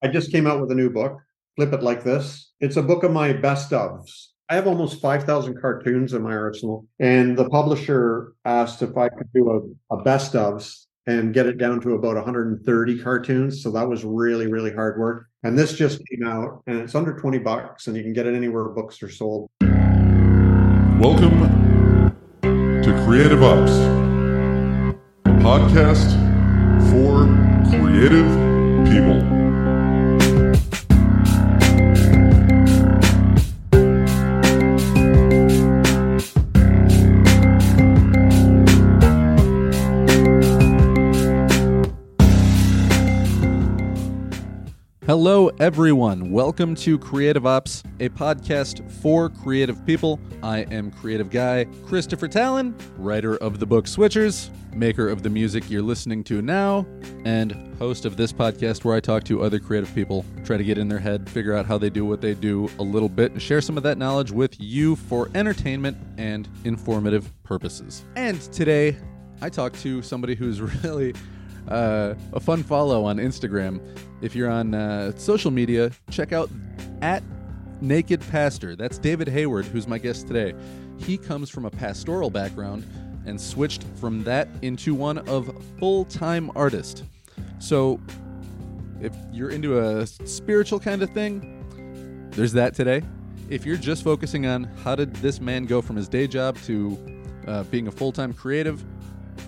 I just came out with a new book, Flip It Like This. It's a book of my best ofs. I have almost 5,000 cartoons in my arsenal, and the publisher asked if I could do a best ofs and get it down to about 130 cartoons. So that was really, really hard work. And this just came out, and it's under $20, and you can get it anywhere books are sold. Welcome to Creative Ops, a podcast for creative people. Hello, everyone. Welcome to Creative Ops, a podcast for creative people. I am creative guy Christopher Tallon, writer of the book Switchers, maker of the music you're listening to now, and host of this podcast where I talk to other creative people, try to get in their head, figure out how they do what they do a little bit, and share some of that knowledge with you for entertainment and informative purposes. And today, I talk to somebody who's really a fun follow on Instagram. If you're on social media, check out at Naked Pastor. That's David Hayward, who's my guest today. He comes from a pastoral background and switched from that into one of full-time artist. So if you're into a spiritual kind of thing, there's that today. If you're just focusing on how did this man go from his day job to being a full-time creative,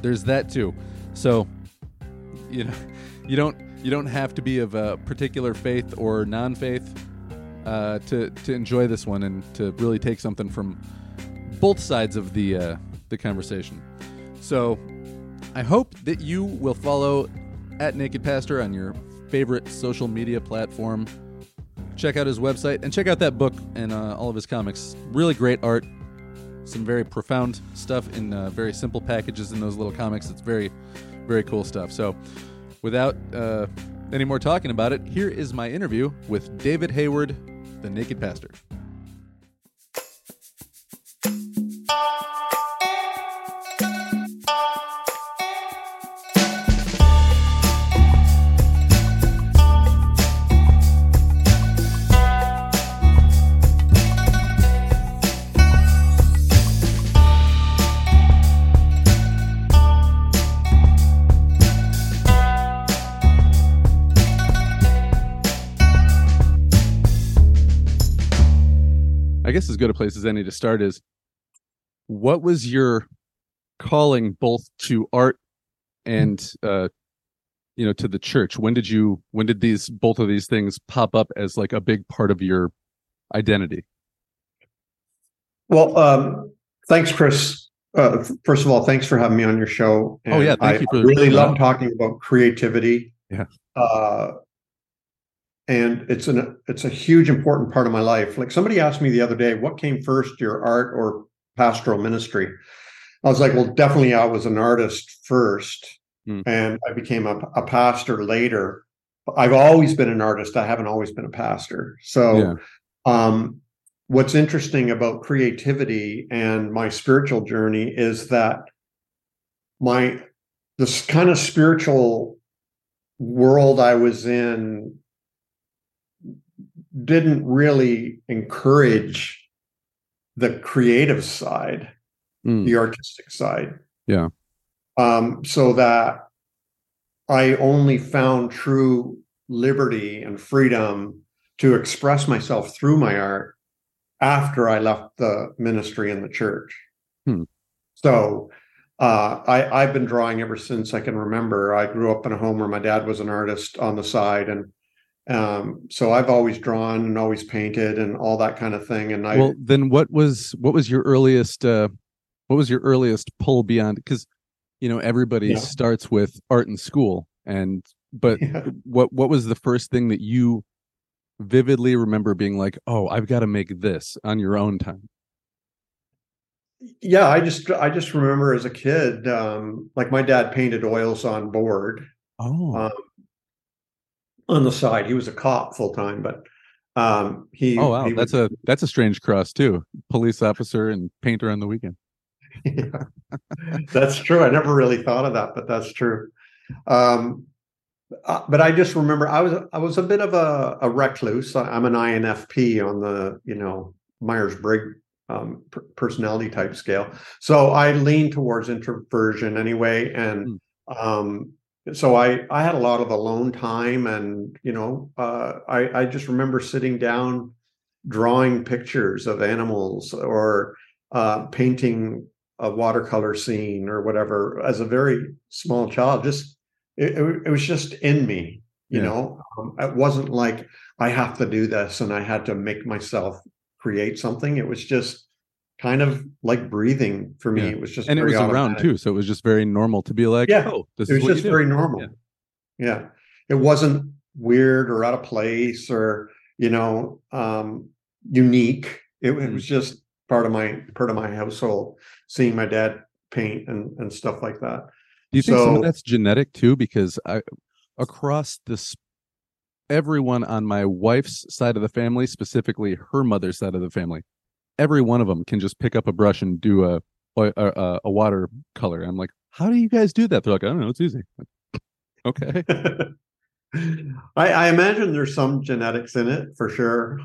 there's that too. So, you know, you don't have to be of a particular faith or non-faith to enjoy this one and to really take something from both sides of the conversation. So I hope that you will follow at Naked Pastor on your favorite social media platform. Check out his website and check out that book and all of his comics. Really great art. Some very profound stuff in very simple packages in those little comics. It's very, very cool stuff. So without any more talking about it, here is my interview with David Hayward, the Naked Pastor. I guess as good a place as any to start is, what was your calling both to art and to the church? When did these both of these things pop up as like a big part of your identity? Well, thanks, Chris. First of all, thanks for having me on your show. And thank you for I really love talking about creativity. Yeah. And it's a huge important part of my life. Like somebody asked me the other day, what came first, your art or pastoral ministry? I was like, well, definitely I was an artist first, and I became a pastor later. I've always been an artist. I haven't always been a pastor. So yeah. What's interesting about creativity and my spiritual journey is that this kind of spiritual world I was in didn't really encourage the creative side, the artistic side. Yeah. So that I only found true liberty and freedom to express myself through my art after I left the ministry and the church. So I've been drawing ever since I can remember. I grew up in a home where my dad was an artist on the side, and so I've always drawn and always painted and all that kind of thing. And what was your earliest pull beyond? Because everybody starts with art in school, what was the first thing that you vividly remember being like, oh, I've got to make this on your own time? Yeah, I just remember as a kid, like my dad painted oils on board. Oh. On the side, he was a cop full time, but he. Oh wow, that's a strange cross too. Police officer and painter on the weekend. Yeah. That's true. I never really thought of that, but that's true. But I just remember I was a bit of a recluse. I'm an INFP on the, Myers-Briggs personality type scale. So I lean towards introversion anyway. And so I had a lot of alone time. And, I just remember sitting down, drawing pictures of animals or painting a watercolor scene or whatever as a very small child. Just it was just in me, you know. It wasn't like I have to do this and I had to make myself create something. It was just kind of like breathing for me. Yeah. It was just, and it was automatic. Around too, so it was just very normal to be like, oh, this is what you do. It was just very normal. Yeah, it wasn't weird or out of place or unique. It was just part of my household. Seeing my dad paint and stuff like that. Do you think some of that's genetic too? Because everyone on my wife's side of the family, specifically her mother's side of the family, every one of them can just pick up a brush and do a watercolor. I'm like, how do you guys do that? They're like, I don't know, it's easy. Okay. I imagine there's some genetics in it for sure.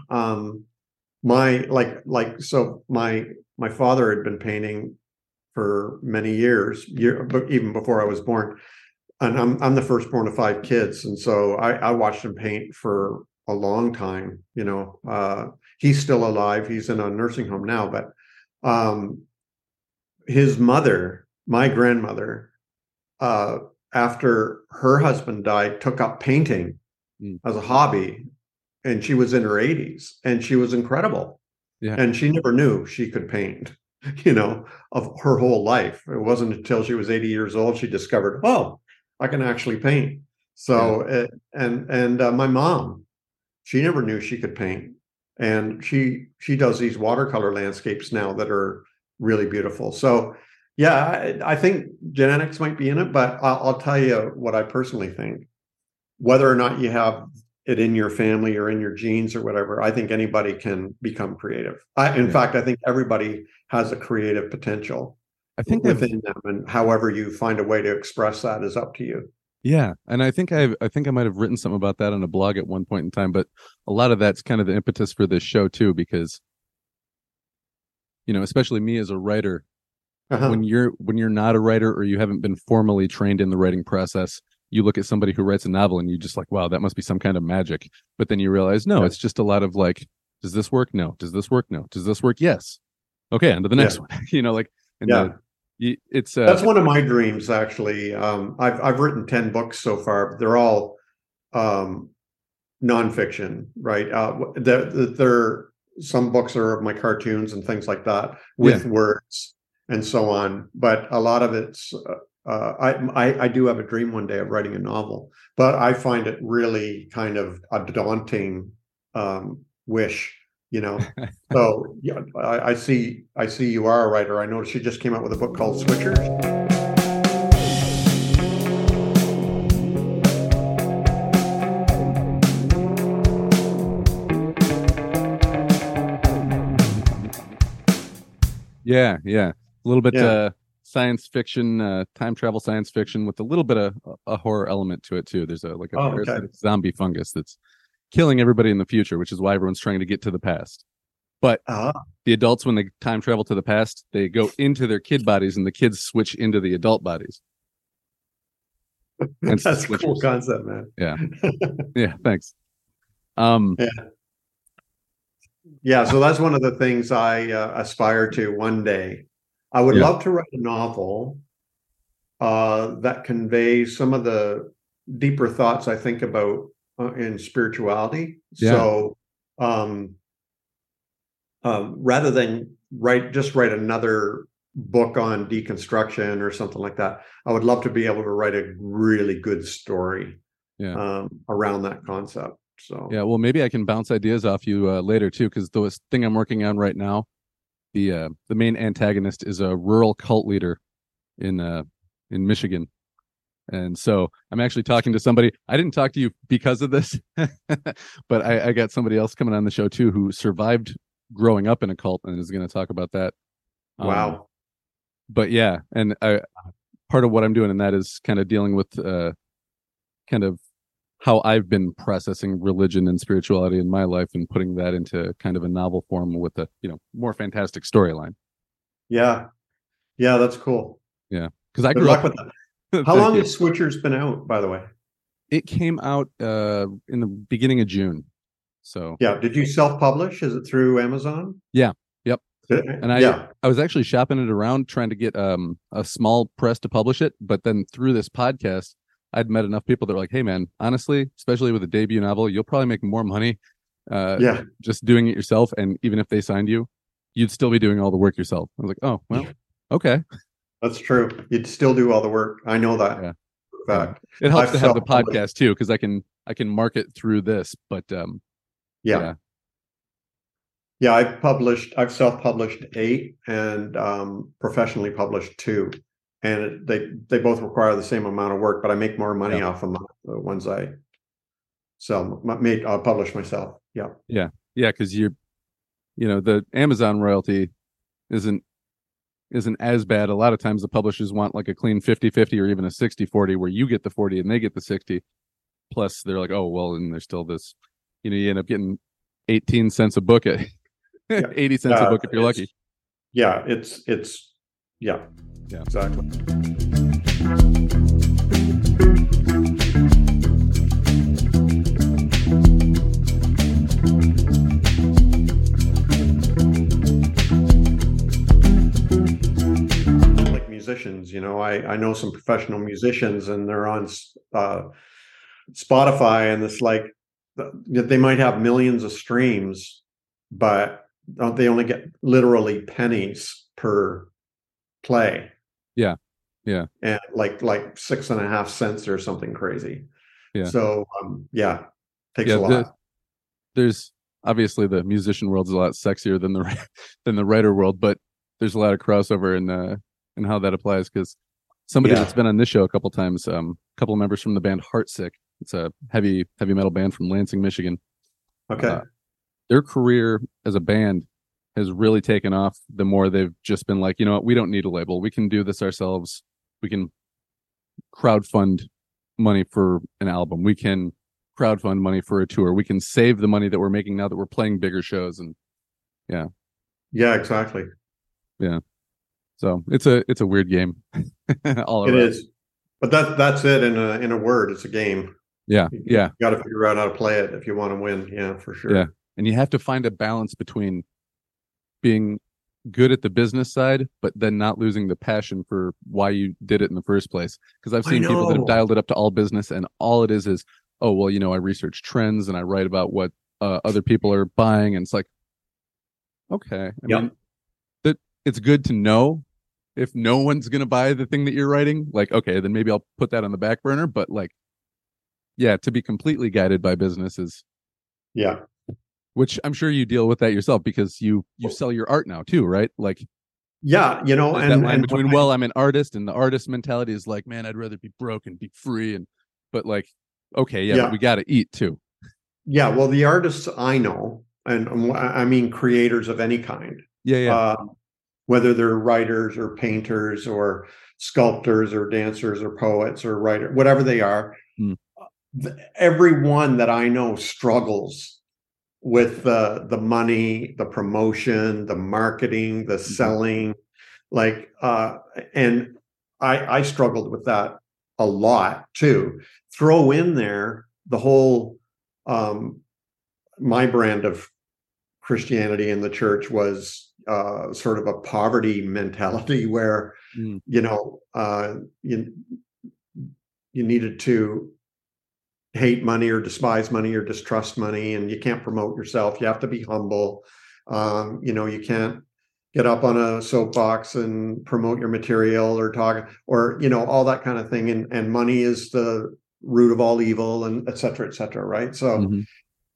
My father had been painting for many years, even before I was born, and I'm the firstborn of five kids, and so I watched him paint for a long time. He's still alive; he's in a nursing home now. But his mother, my grandmother, after her husband died, took up painting as a hobby, and she was in her 80s, and she was incredible. Yeah. And she never knew she could paint, of her whole life. It wasn't until she was 80 years old she discovered, oh, I can actually paint. So, yeah. And my mom, she never knew she could paint, and she does these watercolor landscapes now that are really beautiful. So, yeah, I think genetics might be in it, but I'll tell you what I personally think. Whether or not you have it in your family or in your genes or whatever, I think anybody can become creative. In fact, I think everybody has a creative potential, I think, within them, and however you find a way to express that is up to you. Yeah, and I think I might have written something about that on a blog at one point in time, but a lot of that's kind of the impetus for this show too, because especially me as a writer, when you're not a writer or you haven't been formally trained in the writing process, you look at somebody who writes a novel and you just like, wow, that must be some kind of magic. But then you realize, no, it's just a lot of like, does this work? No. Does this work? No. Does this work? Yes. Okay. On to the next one, That's one of my dreams, actually. I've written 10 books so far. They're all nonfiction, right? Some books are of my cartoons and things like that with words and so on. But a lot of it's, I do have a dream one day of writing a novel, but I find it really kind of a daunting wish, So yeah, I see you are a writer. I noticed you just came out with a book called Switchers. Yeah, a little bit. Yeah. Science fiction, time travel science fiction with a little bit of a horror element to it too. There's a parasitic zombie fungus that's killing everybody in the future, which is why everyone's trying to get to the past. But the adults, when they time travel to the past, they go into their kid bodies and the kids switch into the adult bodies. That's a cool concept, man. Yeah. Yeah, thanks. So that's one of the things I aspire to one day. I would love to write a novel that conveys some of the deeper thoughts I think about in spirituality. Yeah. So rather than write another book on deconstruction or something like that, I would love to be able to write a really good story around that concept. So yeah, well, maybe I can bounce ideas off you later too, because the thing I'm working on right now, the main antagonist is a rural cult leader in Michigan, and so I'm actually talking to somebody. I didn't talk to you because of this, but I got somebody else coming on the show too who survived growing up in a cult and is going to talk about that. Wow! But yeah, and part of what I'm doing in that is kind of dealing with kind of how I've been processing religion and spirituality in my life and putting that into kind of a novel form with a, you know, more fantastic storyline. Yeah. Yeah, that's cool. Yeah. Because I grew up with that. How long has Switchers been out, by the way? It came out in the beginning of June. So yeah. Did you self-publish? Is it through Amazon? Yeah. Yep. And I was actually shopping it around trying to get a small press to publish it. But then through this podcast, I'd met enough people that were like, hey, man, honestly, especially with a debut novel, you'll probably make more money just doing it yourself. And even if they signed you, you'd still be doing all the work yourself. I was like, oh, well, okay. That's true. You'd still do all the work. I know that. Yeah. It helps to have the podcast too, because I can market through this, but I've self-published 8 and professionally published 2, and they both require the same amount of work, but I make more money off of the ones I sell, publish myself. Because the Amazon royalty isn't as bad. A lot of times the publishers want like a clean 50-50 or even a 60-40 where you get the 40 and they get the 60. Plus they're like, oh, well, and there's still this, you end up getting 18 cents a book at 80 cents a book if you're lucky. Yeah. Yeah, exactly. Musicians, I know some professional musicians, and they're on Spotify, and it's like they might have millions of streams, but they only get literally pennies per play. Yeah, yeah, and like 6.5 cents or something crazy. Yeah, so takes a lot. There's obviously the musician world is a lot sexier than the writer world, but there's a lot of crossover in and how that applies, because somebody that's been on this show a couple times, a couple of members from the band Heartsick, it's a heavy metal band from Lansing, Michigan. Okay. Their career as a band has really taken off the more they've just been like, you know what, we don't need a label. We can do this ourselves. We can crowdfund money for an album. We can crowdfund money for a tour. We can save the money that we're making now that we're playing bigger shows. And yeah. Yeah, exactly. Yeah. So it's a weird game. All around. It is, but that's it in a word. It's a game. Yeah, you got to figure out how to play it if you want to win. Yeah, for sure. Yeah, and you have to find a balance between being good at the business side, but then not losing the passion for why you did it in the first place. Because I've seen people that have dialed it up to all business, and all it is oh well, I research trends and I write about what other people are buying, and it's like, okay, I mean, it's good to know if no one's going to buy the thing that you're writing, like, okay, then maybe I'll put that on the back burner. But to be completely guided by businesses. Yeah. Which I'm sure you deal with that yourself, because you sell your art now too, right? Like, yeah, and that line between, I'm an artist, and the artist mentality is like, man, I'd rather be broke and be free. And, but like, okay, but we got to eat too. Yeah. Well, the artists I know, and I mean, creators of any kind. Yeah. Yeah. Whether they're writers or painters or sculptors or dancers or poets or writers, whatever they are, everyone that I know struggles with the money, the promotion, the marketing, the selling. And I struggled with that a lot too. Throw in there the whole my brand of Christianity in the church was sort of a poverty mentality where, you needed to hate money or despise money or distrust money, and you can't promote yourself. You have to be humble. You can't get up on a soapbox and promote your material or talk or, all that kind of thing. And money is the root of all evil, and et cetera, right? So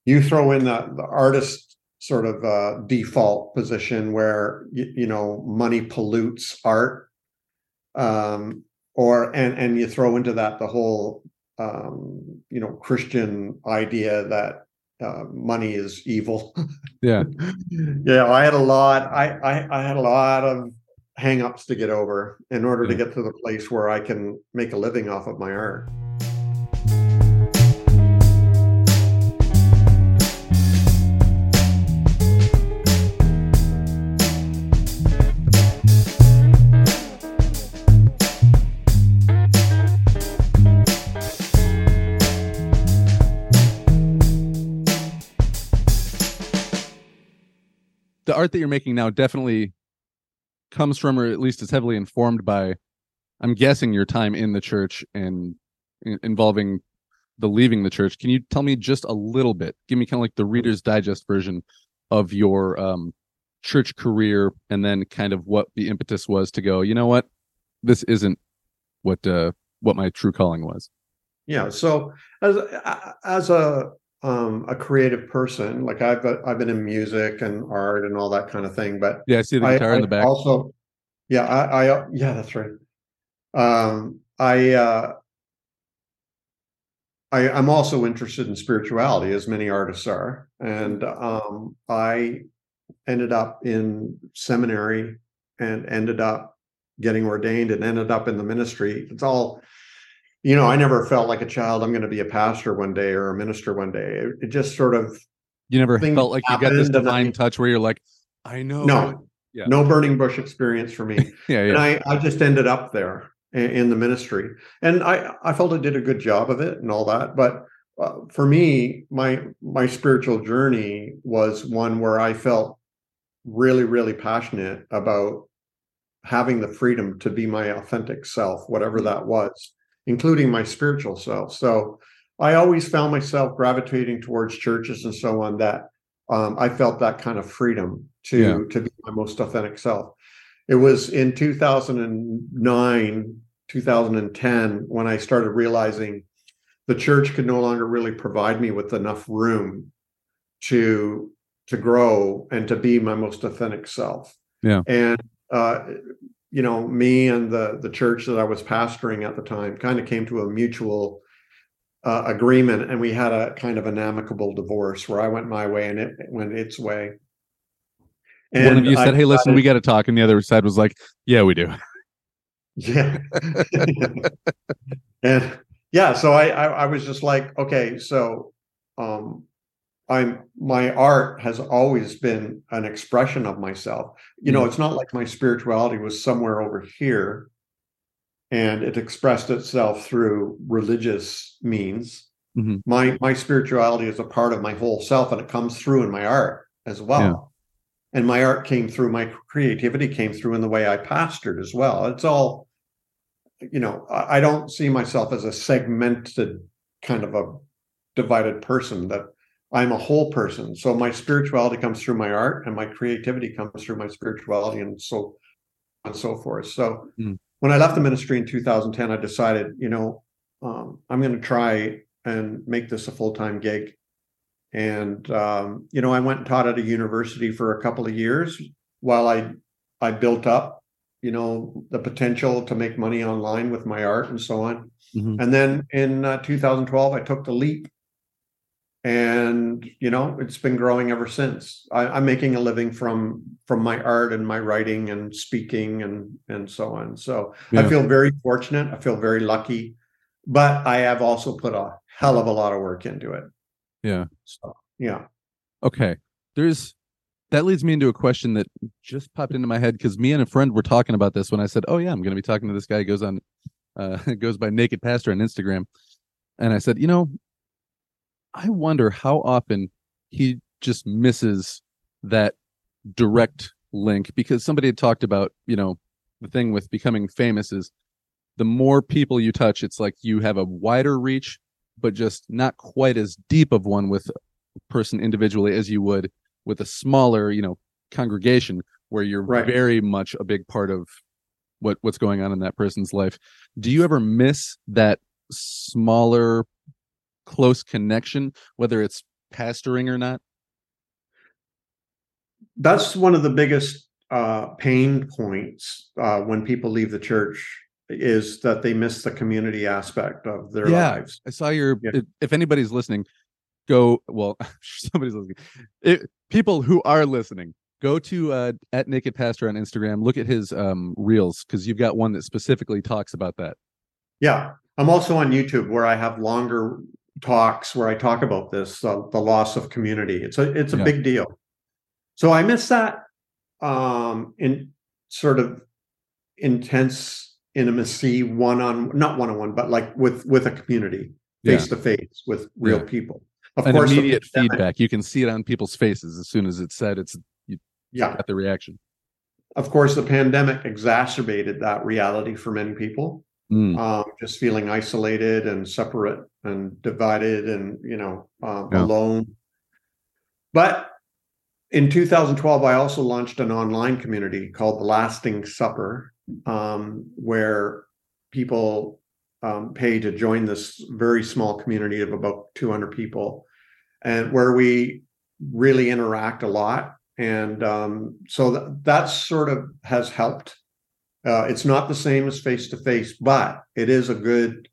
you throw in the artist sort of a default position where, money pollutes art. And you throw into that the whole, Christian idea that money is evil. Yeah. I had a lot of hangups to get over in order to get to the place where I can make a living off of my art. the art that you're making now definitely comes from, or at least is heavily informed by, I'm guessing, your time in the church and involving the leaving the church. Can you tell me just a little bit? Give me kind of like the Reader's Digest version of your church career, and then kind of what the impetus was to go, you know what, this isn't what my true calling was. Yeah. So as a creative person, like I've been in music and art and all that kind of thing, but yeah, I see the guitar in the back. Also, yeah, I that's right. I'm also interested in spirituality, as many artists are, and I ended up in seminary and ended up getting ordained and ended up in the ministry. It's all, you know, I never felt like a child, I'm going to be a pastor one day or a minister one day. It just sort of... You never felt like you got this divine touch where you're like, I know. No, yeah. No burning bush experience for me. Yeah, yeah. And I just ended up there in the ministry. And I felt I did a good job of it and all that. But for me, my spiritual journey was one where I felt really, really passionate about having the freedom to be my authentic self, whatever that was, including my spiritual self. So I always found myself gravitating towards churches and so on that I felt that kind of freedom to be my most authentic self. It was in 2009, 2010, when I started realizing the church could no longer really provide me with enough room to grow and to be my most authentic self. Yeah. And, you know, me and the church that I was pastoring at the time kind of came to a mutual agreement, and we had a kind of an amicable divorce where I went my way and it went its way. And one of you said, "Hey, listen, we got to talk," and the other side was like, "Yeah, we do." Yeah. And yeah, so I was just like, okay, so my art has always been an expression of myself. You know, it's not like my spirituality was somewhere over here and it expressed itself through religious means. Mm-hmm. My spirituality is a part of my whole self, and it comes through in my art as well. Yeah. And my art came through, my creativity came through in the way I pastored as well. It's all, you know, I don't see myself as a segmented kind of a divided person, that I'm a whole person. So my spirituality comes through my art, and my creativity comes through my spirituality, and so on and so forth. So when I left the ministry in 2010, I decided, you know, I'm going to try and make this a full-time gig. And, you know, I went and taught at a university for a couple of years while I built up, you know, the potential to make money online with my art and so on. Mm-hmm. And then in 2012, I took the leap. And, you know, it's been growing ever since. I'm making a living from my art and my writing and speaking and so on. So yeah. I feel very fortunate. I feel very lucky. But I have also put a hell of a lot of work into it. Yeah. So, yeah. Okay. That leads me into a question that just popped into my head, because me and a friend were talking about this when I said, oh, yeah, I'm going to be talking to this guy who goes by Naked Pastor on Instagram. And I said, you know, I wonder how often he just misses that direct link, because somebody had talked about, you know, the thing with becoming famous is the more people you touch, it's like you have a wider reach, but just not quite as deep of one with a person individually as you would with a smaller, you know, congregation where you're right. Very much a big part of what's going on in that person's life. Do you ever miss that smaller close connection, whether it's pastoring or not? That's one of the biggest pain points when people leave the church, is that they miss the community aspect of their lives. I saw if anybody's listening, somebody's listening. People who are listening, go to at Naked Pastor on Instagram, look at his reels, because you've got one that specifically talks about that. Yeah. I'm also on YouTube, where I have longer talks where I talk about this, the loss of community. It's a big deal. So I miss that in sort of intense intimacy, not one-on-one, but like with a community, face to face with real people. Of course, immediate feedback. You can see it on people's faces as soon as it's said. It's Yeah. At the reaction. Of course, the pandemic exacerbated that reality for many people. Just feeling isolated and separate and divided and, you know, alone. But in 2012, I also launched an online community called The Lasting Supper, where people pay to join this very small community of about 200 people, and where we really interact a lot. And so that sort of has helped. It's not the same as face-to-face, but it is a good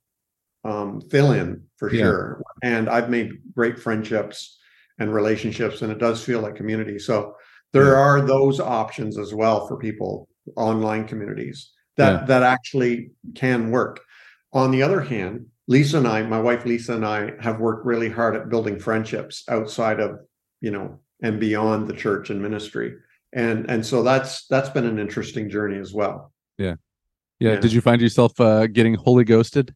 fill-in for sure. And I've made great friendships and relationships, and it does feel like community. So there are those options as well for people, online communities, that, that actually can work. On the other hand, Lisa and I, my wife Lisa and I, have worked really hard at building friendships outside of, you know, and beyond the church and ministry. And so that's been an interesting journey as well. Yeah. Did you find yourself getting Holy Ghosted?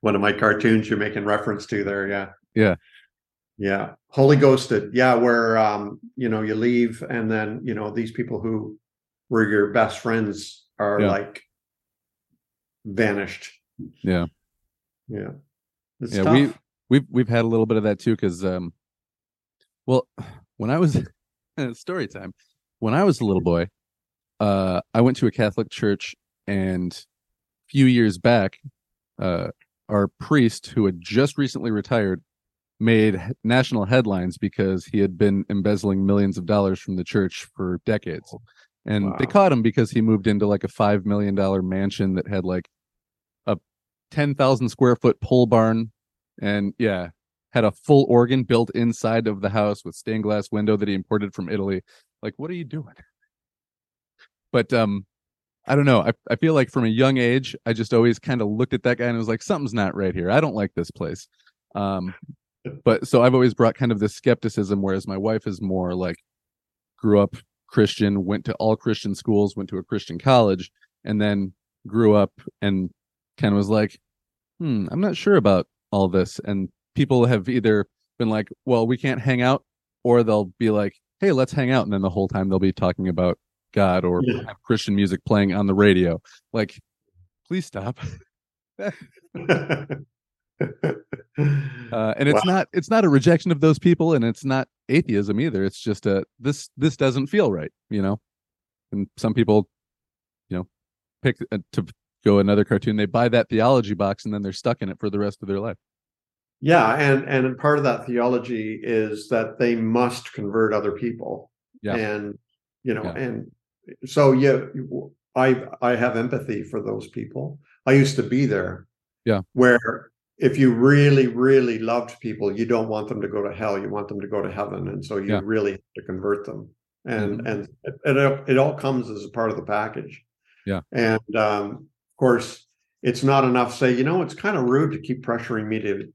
One of my cartoons you're making reference to there. Yeah. Holy Ghosted. Yeah. Where, you know, you leave and then, you know, these people who were your best friends are like vanished. Yeah. It's tough. We've had a little bit of that too, because, well, when I was story time, when I was a little boy, I went to a Catholic church, and a few years back, our priest, who had just recently retired, made national headlines because he had been embezzling millions of dollars from the church for decades, and they caught him because he moved into like a $5 million mansion that had like a 10,000 square foot pole barn. And had a full organ built inside of the house with stained glass window that he imported from Italy. Like, what are you doing? But I don't know. I feel like from a young age, I just always kind of looked at that guy and was like, something's not right here. I don't like this place. But so I've always brought kind of this skepticism, whereas my wife is more like grew up Christian, went to all Christian schools, went to a Christian college, and then grew up and kind of was like, I'm not sure about all this. And people have either been like, well, we can't hang out, or they'll be like, hey, let's hang out. And then the whole time they'll be talking about God or have Christian music playing on the radio. Like, please stop. And it's not a rejection of those people, and it's not atheism either. It's just this doesn't feel right, you know? And some people, you know, pick to go another cartoon, they buy that theology box, and then they're stuck in it for the rest of their life. Yeah, and part of that theology is that they must convert other people. And you know, and so I have empathy for those people. I used to be there. Yeah. Where if you really, really loved people, you don't want them to go to hell, you want them to go to heaven, and so you really have to convert them. And and it all comes as a part of the package. Yeah. And course, it's not enough to say, you know, it's kind of rude to keep pressuring me to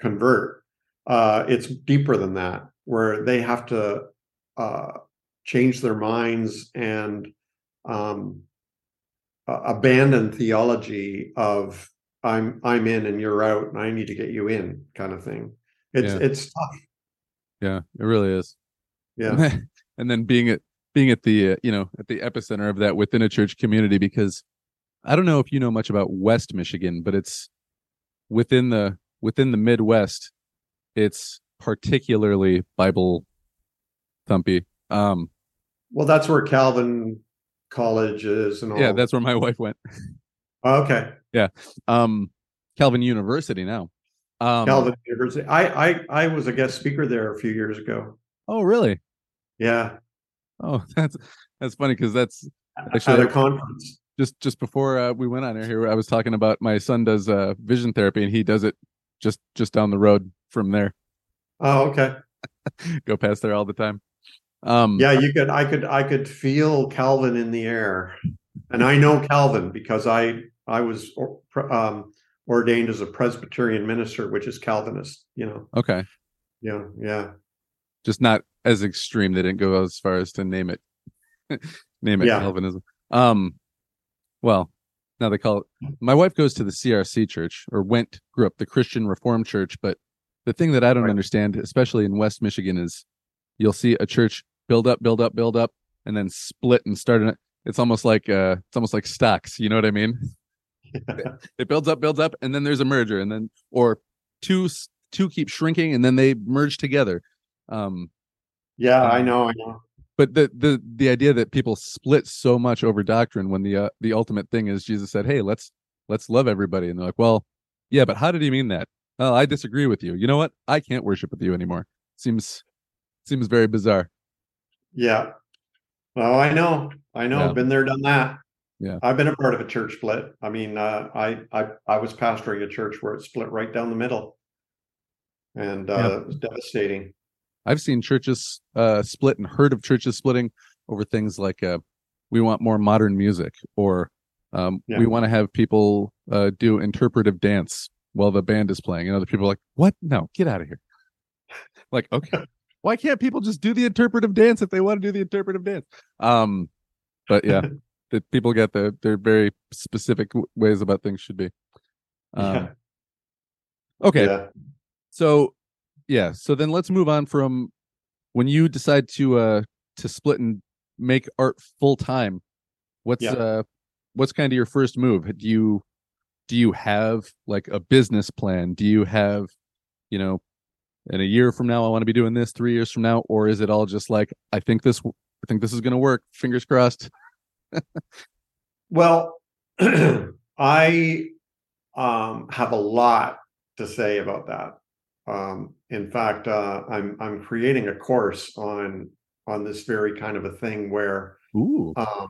convert. It's deeper than that, where they have to change their minds and abandon theology of I'm in and you're out and I need to get you in kind of thing. It's tough. Yeah, it really is. Yeah. And then being at the you know, at the epicenter of that within a church community, because I don't know if you know much about West Michigan, but it's within the Midwest. It's particularly Bible thumpy. Well, that's where Calvin College is, and all. Yeah, that's where my wife went. Okay. Yeah, Calvin University now. Calvin University. I was a guest speaker there a few years ago. Oh, really? Yeah. Oh, that's funny, because that's actually at a conference. Just before we went on air here, I was talking about my son does vision therapy, and he does it just down the road from there. Oh, okay. Go past there all the time. I could feel Calvin in the air, and I know Calvin because I was ordained as a Presbyterian minister, which is Calvinist. You know. Okay. Yeah. Just not as extreme. They didn't go as far as to name it Calvinism. Well, now they call it. My wife goes to the CRC church, or grew up the Christian Reformed Church. But the thing that I don't understand, especially in West Michigan, is you'll see a church build up, and then split and start an. It's almost like stocks. You know what I mean? Yeah. It builds up, and then there's a merger, and then or two keep shrinking, and then they merge together. I know. But the idea that people split so much over doctrine when the ultimate thing is Jesus said, "Hey, let's love everybody," and they're like, "Well, yeah, but how did he mean that?" "Oh, I disagree with you. You know what? I can't worship with you anymore." Seems very bizarre. Yeah. Well, I know. Yeah. I've been there, done that. Yeah. I've been a part of a church split. I mean, I was pastoring a church where it split right down the middle, and it was devastating. I've seen churches split and heard of churches splitting over things like we want more modern music, or we want to have people do interpretive dance while the band is playing. And other people are like, "What? No, get out of here." Like, okay, why can't people just do the interpretive dance if they want to do the interpretive dance? But yeah, the people get their very specific ways about things should be. Okay. Yeah. So then let's move on from when you decide to split and make art full time. What's kind of your first move? Do you have like a business plan? Do you have, in a year from now I want to be doing this, 3 years from now, or is it all just like I think this is going to work, fingers crossed? Well, I have a lot to say about that. In fact, I'm creating a course on this very kind of a thing where, and I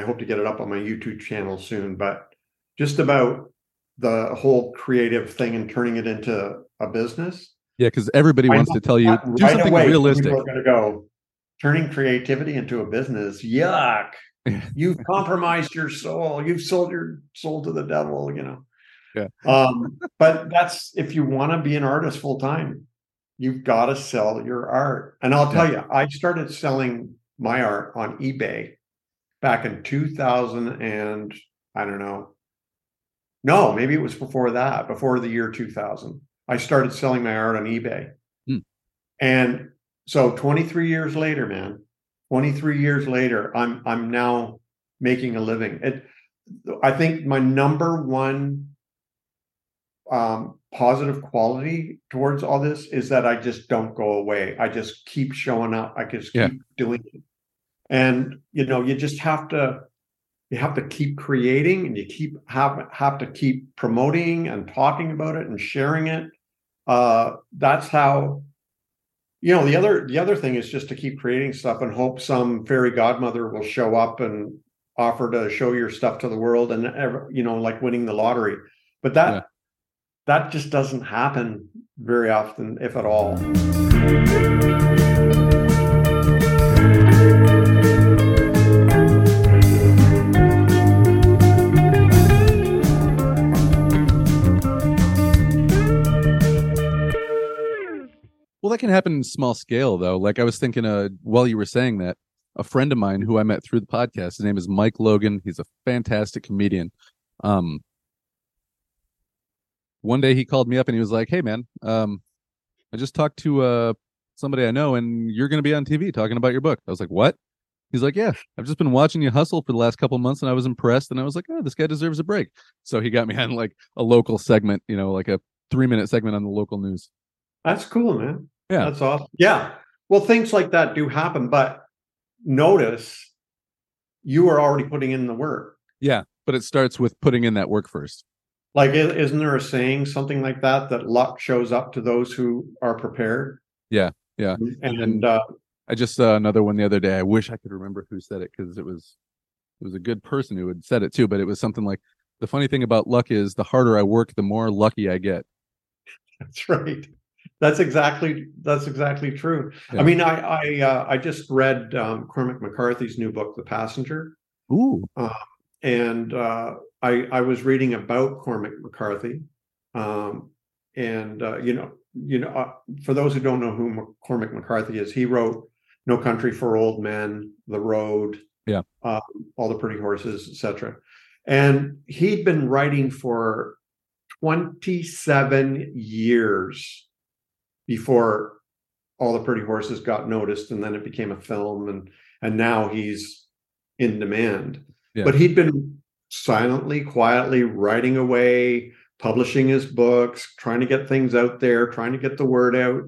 hope to get it up on my YouTube channel soon, but just about the whole creative thing and turning it into a business. Yeah. 'Cause everybody wants to tell you, do right something away, realistic. People are going to go, turning creativity into a business. Yuck. You've compromised your soul. You've sold your soul to the devil, Yeah. But that's, if you want to be an artist full time, you've got to sell your art. And I'll tell you, I started selling my art on eBay back in 2000 and I don't know. No, maybe it was before that, before the year 2000. I started selling my art on eBay. And so 23 years later, man, I'm now making a living. I think my number one positive quality towards all this is that I just don't go away. I just keep showing up. I just keep doing it. And, you just have to keep creating, and you have to keep promoting and talking about it and sharing it. That's how, the other thing is just to keep creating stuff and hope some fairy godmother will show up and offer to show your stuff to the world and, like winning the lottery. But that just doesn't happen very often, if at all. Well, that can happen in small scale, though. Like I was thinking while you were saying that, a friend of mine who I met through the podcast, his name is Mike Logan. He's a fantastic comedian. One day he called me up and he was like, "Hey, man, I just talked to somebody I know, and you're going to be on TV talking about your book." I was like, "What?" He's like, "Yeah, I've just been watching you hustle for the last couple of months, and I was impressed. And I was like, oh, this guy deserves a break." So he got me on like a local segment, like a 3-minute segment on the local news. That's cool, man. Yeah, that's awesome. Yeah. Well, things like that do happen, but notice you are already putting in the work. Yeah, but it starts with putting in that work first. Like, isn't there a saying, something like that luck shows up to those who are prepared? Yeah, yeah. And I just saw another one the other day. I wish I could remember who said it, because it was a good person who had said it too. But it was something like, the funny thing about luck is the harder I work, the more lucky I get. That's right. That's exactly true. Yeah. I mean, I just read Cormac McCarthy's new book, The Passenger. Ooh. I was reading about Cormac McCarthy, for those who don't know who Cormac McCarthy is, he wrote No Country for Old Men, The Road, All the Pretty Horses, etc. And he'd been writing for 27 years before All the Pretty Horses got noticed, and then it became a film, and now he's in demand. Yeah. But he'd been silently, quietly writing away, publishing his books, trying to get things out there, trying to get the word out.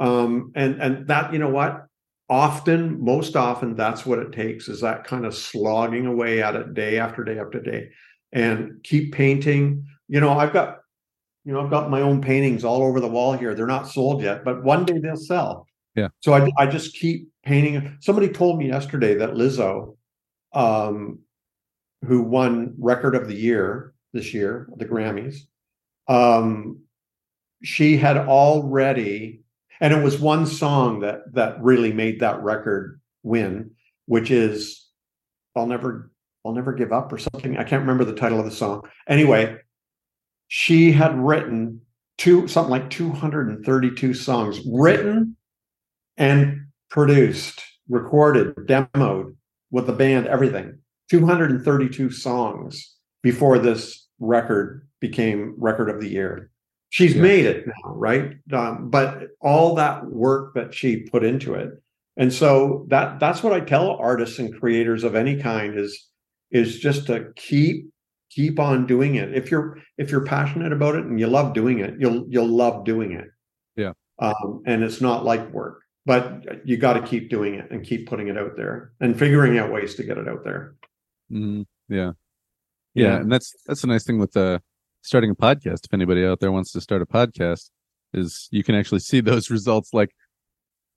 And that, you know what, most often that's what it takes, is that kind of slogging away at it day after day after day, and keep painting. You know, I've got my own paintings all over the wall here. They're not sold yet, but one day they'll sell. Yeah. So I just keep painting. Somebody told me yesterday that Lizzo, who won Record of the Year this year, the Grammys, she had already, and it was one song that really made that record win, which is I'll Never Give Up or something. I can't remember the title of the song. Anyway, she had written something like 232 songs, written and produced, recorded, demoed with the band, everything. 232 songs before this record became Record of the Year. She's made it now, right? But all that work that she put into it. And so that's what I tell artists and creators of any kind is just to keep on doing it. If you're passionate about it and you love doing it, you'll love doing it. Yeah. And it's not like work, but you got to keep doing it and keep putting it out there and figuring out ways to get it out there. Mm, yeah. And that's a nice thing with starting a podcast. If anybody out there wants to start a podcast, is you can actually see those results. Like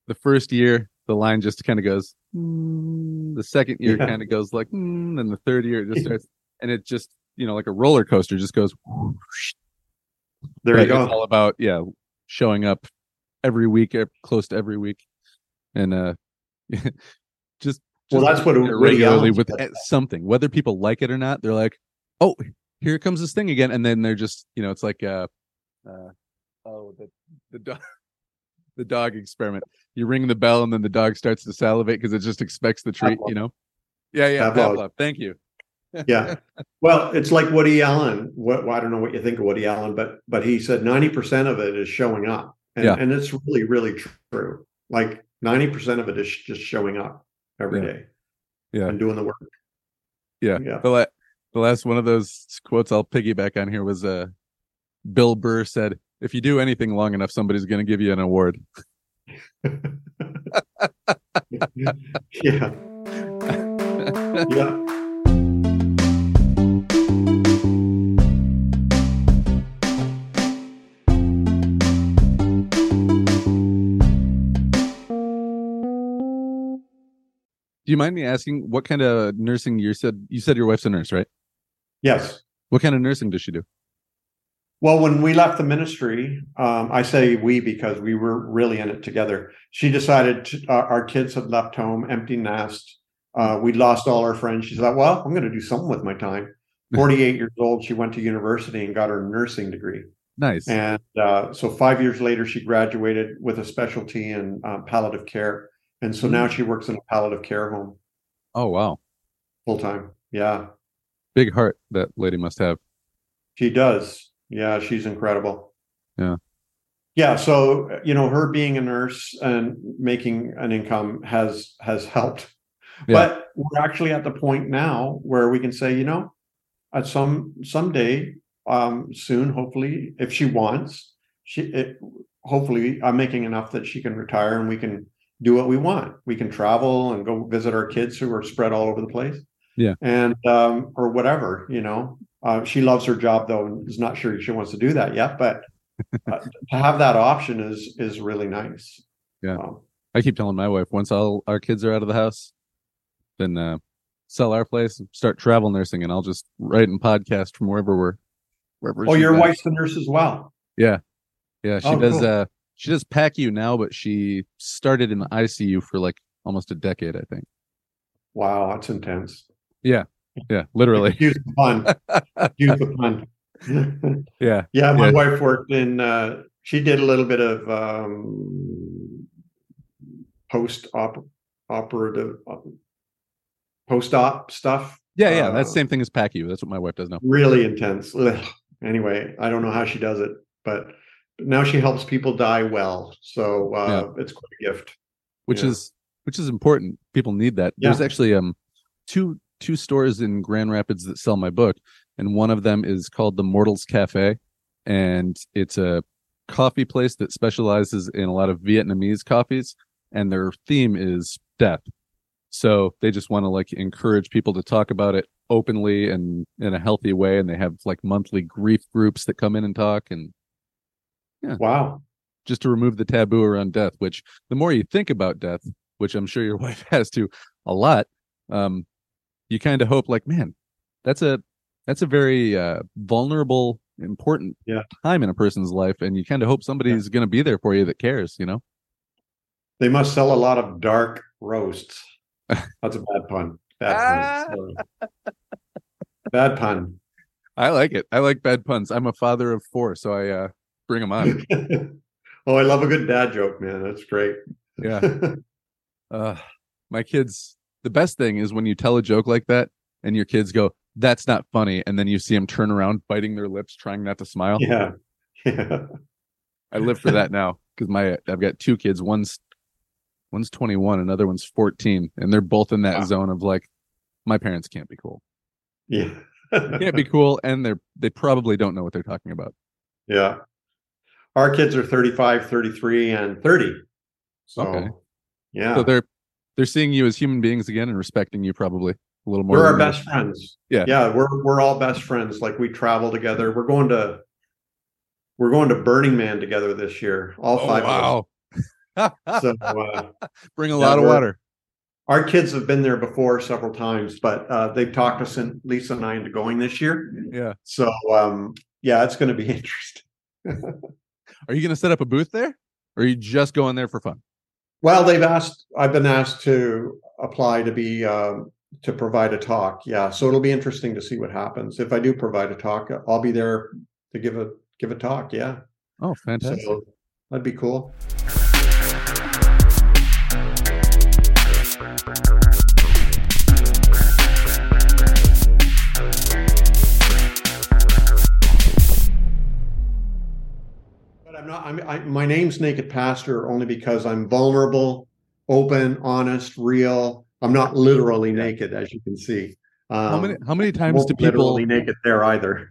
the first year, the line just kind of goes, the second year kind of goes like, and the third year it just starts. And it just, you know, like a roller coaster, just goes. Whoosh. There you go. It's all about, showing up every week, close to every week. And just well, that's what it regularly with something, whether people like it or not, they're like, oh, here comes this thing again. And then they're just, you know, it's like, the dog experiment. You ring the bell and then the dog starts to salivate because it just expects the treat, you know? Yeah. Pavlov. Thank you. Yeah. Well, it's like Woody Allen. I don't know what you think of Woody Allen, but he said 90% of it is showing up. And it's really, really true. Like 90% of it is just showing up every day. Yeah. And doing the work. Yeah. The last one of those quotes I'll piggyback on here was Bill Burr said, if you do anything long enough, somebody's going to give you an award. Yeah. Yeah. Do you mind me asking what kind of nursing you said your wife's a nurse, right? Yes. What kind of nursing does she do? Well, when we left the ministry, I say we because we were really in it together. She decided our kids had left home, empty nest. We'd lost all our friends. She's like, well, I'm going to do something with my time. 48 years old, she went to university and got her nursing degree. Nice. And so 5 years later, she graduated with a specialty in palliative care. And so now she works in a palliative care home. Oh, wow. Full time. Yeah. Big heart that lady must have. She does. Yeah. She's incredible. Yeah. Yeah. So, you know, her being a nurse and making an income has helped. Yeah. But we're actually at the point now where we can say, you know, at someday soon, hopefully, if she wants, hopefully I'm making enough that she can retire and we can do what we want. We can travel and go visit our kids who are spread all over the place. Yeah. And, or whatever, you know, she loves her job though, and is not sure she wants to do that yet, but to have that option is really nice. Yeah. I keep telling my wife, once all our kids are out of the house, then, sell our place and start travel nursing. And I'll just write and podcast from wherever. Oh, your wife's a nurse as well. Yeah. Yeah. She does, cool. She does PACU now, but she started in the ICU for like almost a decade, I think. Wow, that's intense. Yeah, literally. Excuse the pun. Yeah. Yeah, my wife worked in, she did a little bit of post-op stuff. Yeah, that's the same thing as PACU. That's what my wife does now. Really intense. Anyway, I don't know how she does it, but now she helps people die well. So it's quite a gift, which is important. People need that. Yeah. There's actually two stores in Grand Rapids that sell my book, and one of them is called the Mortals Cafe, and it's a coffee place that specializes in a lot of Vietnamese coffees, and their theme is death. So they just want to like encourage people to talk about it openly and in a healthy way, and they have like monthly grief groups that come in and talk, and wow, just to remove the taboo around death, which the more you think about death, which I'm sure your wife has to a lot, you kind of hope like, man, that's a very vulnerable, important time in a person's life, and you kind of hope somebody's going to be there for you that cares, you know. They must sell a lot of dark roasts. That's a bad pun. Bad pun. I like it. I like bad puns. I'm a father of four, so I bring them on. Oh, I love a good dad joke, man. That's great. Yeah. My kids, the best thing is when you tell a joke like that and your kids go, "That's not funny," and then you see them turn around, biting their lips, trying not to smile. Yeah. I live for that now because I've got two kids. One's 21, another one's 14, and they're both in that zone of like, my parents can't be cool. Yeah, they can't be cool, and they probably don't know what they're talking about. Yeah, our kids are 35, 33, and 30. So, so they're seeing you as human beings again and respecting you probably a little more. We're our best friends. Yeah, we're all best friends. Like we travel together. We're going to Burning Man together this year. All five. Wow. Of us. So bring a lot of water. Our kids have been there before several times, but they've talked us and Lisa and I into going this year. Yeah. So it's going to be interesting. Are you going to set up a booth there, or are you just going there for fun? Well, I've been asked to apply to be to provide a talk. Yeah. So it'll be interesting to see what happens. If I do provide a talk, I'll be there to give a talk. Yeah. Oh, fantastic. So that'd be cool. My name's Naked Pastor only because I'm vulnerable, open, honest, real. I'm not literally naked, as you can see. How many times do people literally naked there either?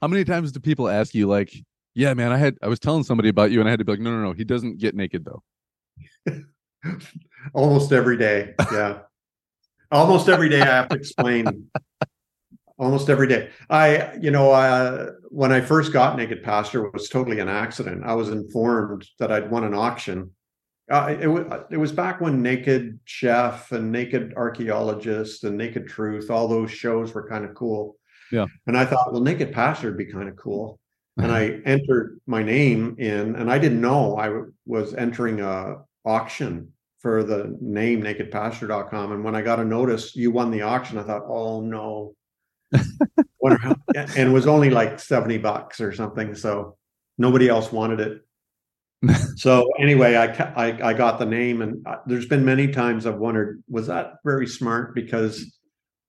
How many times do people ask you like, "Yeah, man, I was telling somebody about you," and I had to be like, "No, he doesn't get naked though." Almost every day, yeah. Almost every day, I have to explain. Almost every day. When I first got Naked Pastor, it was totally an accident. I was informed that I'd won an auction. It was back when Naked Chef and Naked Archaeologist and Naked Truth, all those shows were kind of cool. Yeah. And I thought, well, Naked Pastor would be kind of cool. And I entered my name in, and I didn't know I was entering a auction for the name nakedpastor.com. And when I got a notice, "You won the auction," I thought, oh no. And it was only like $70 or something, so nobody else wanted it. So anyway, I got the name, and there's been many times I've wondered, was that very smart? Because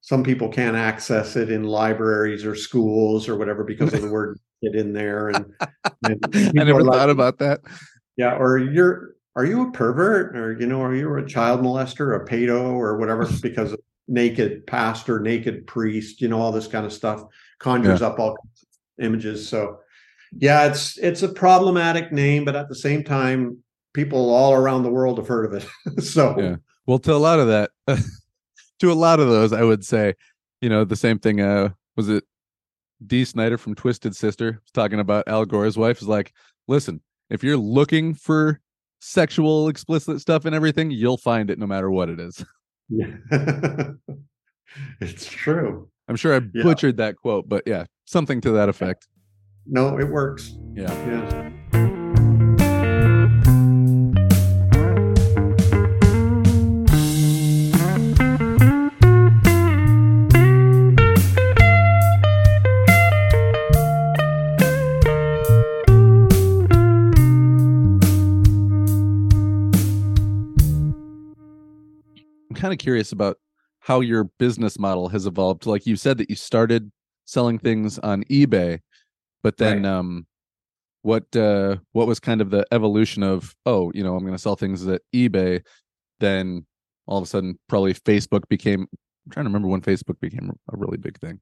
some people can't access it in libraries or schools or whatever because of the word "it" in there. And I never thought about that. Yeah, or are you a pervert, or are you a child molester, a pedo, or whatever? Because of naked pastor, naked priest, all this kind of stuff conjures up all kinds of images. So it's a problematic name, but at the same time, people all around the world have heard of it. So well, to a lot of those, I would say, the same thing. Was it D. Snyder from Twisted Sister was talking about Al Gore's wife? Is like, listen, if you're looking for sexual explicit stuff and everything, you'll find it no matter what it is. Yeah. It's true. I'm sure I butchered that quote, but something to that effect. No, it works. Yeah. Kind of curious about how your business model has evolved. Like you said that you started selling things on eBay, but then What was kind of the evolution of, oh, you know, I'm going to sell things at eBay. Then all of a sudden, probably Facebook became, I'm trying to remember when Facebook became a really big thing.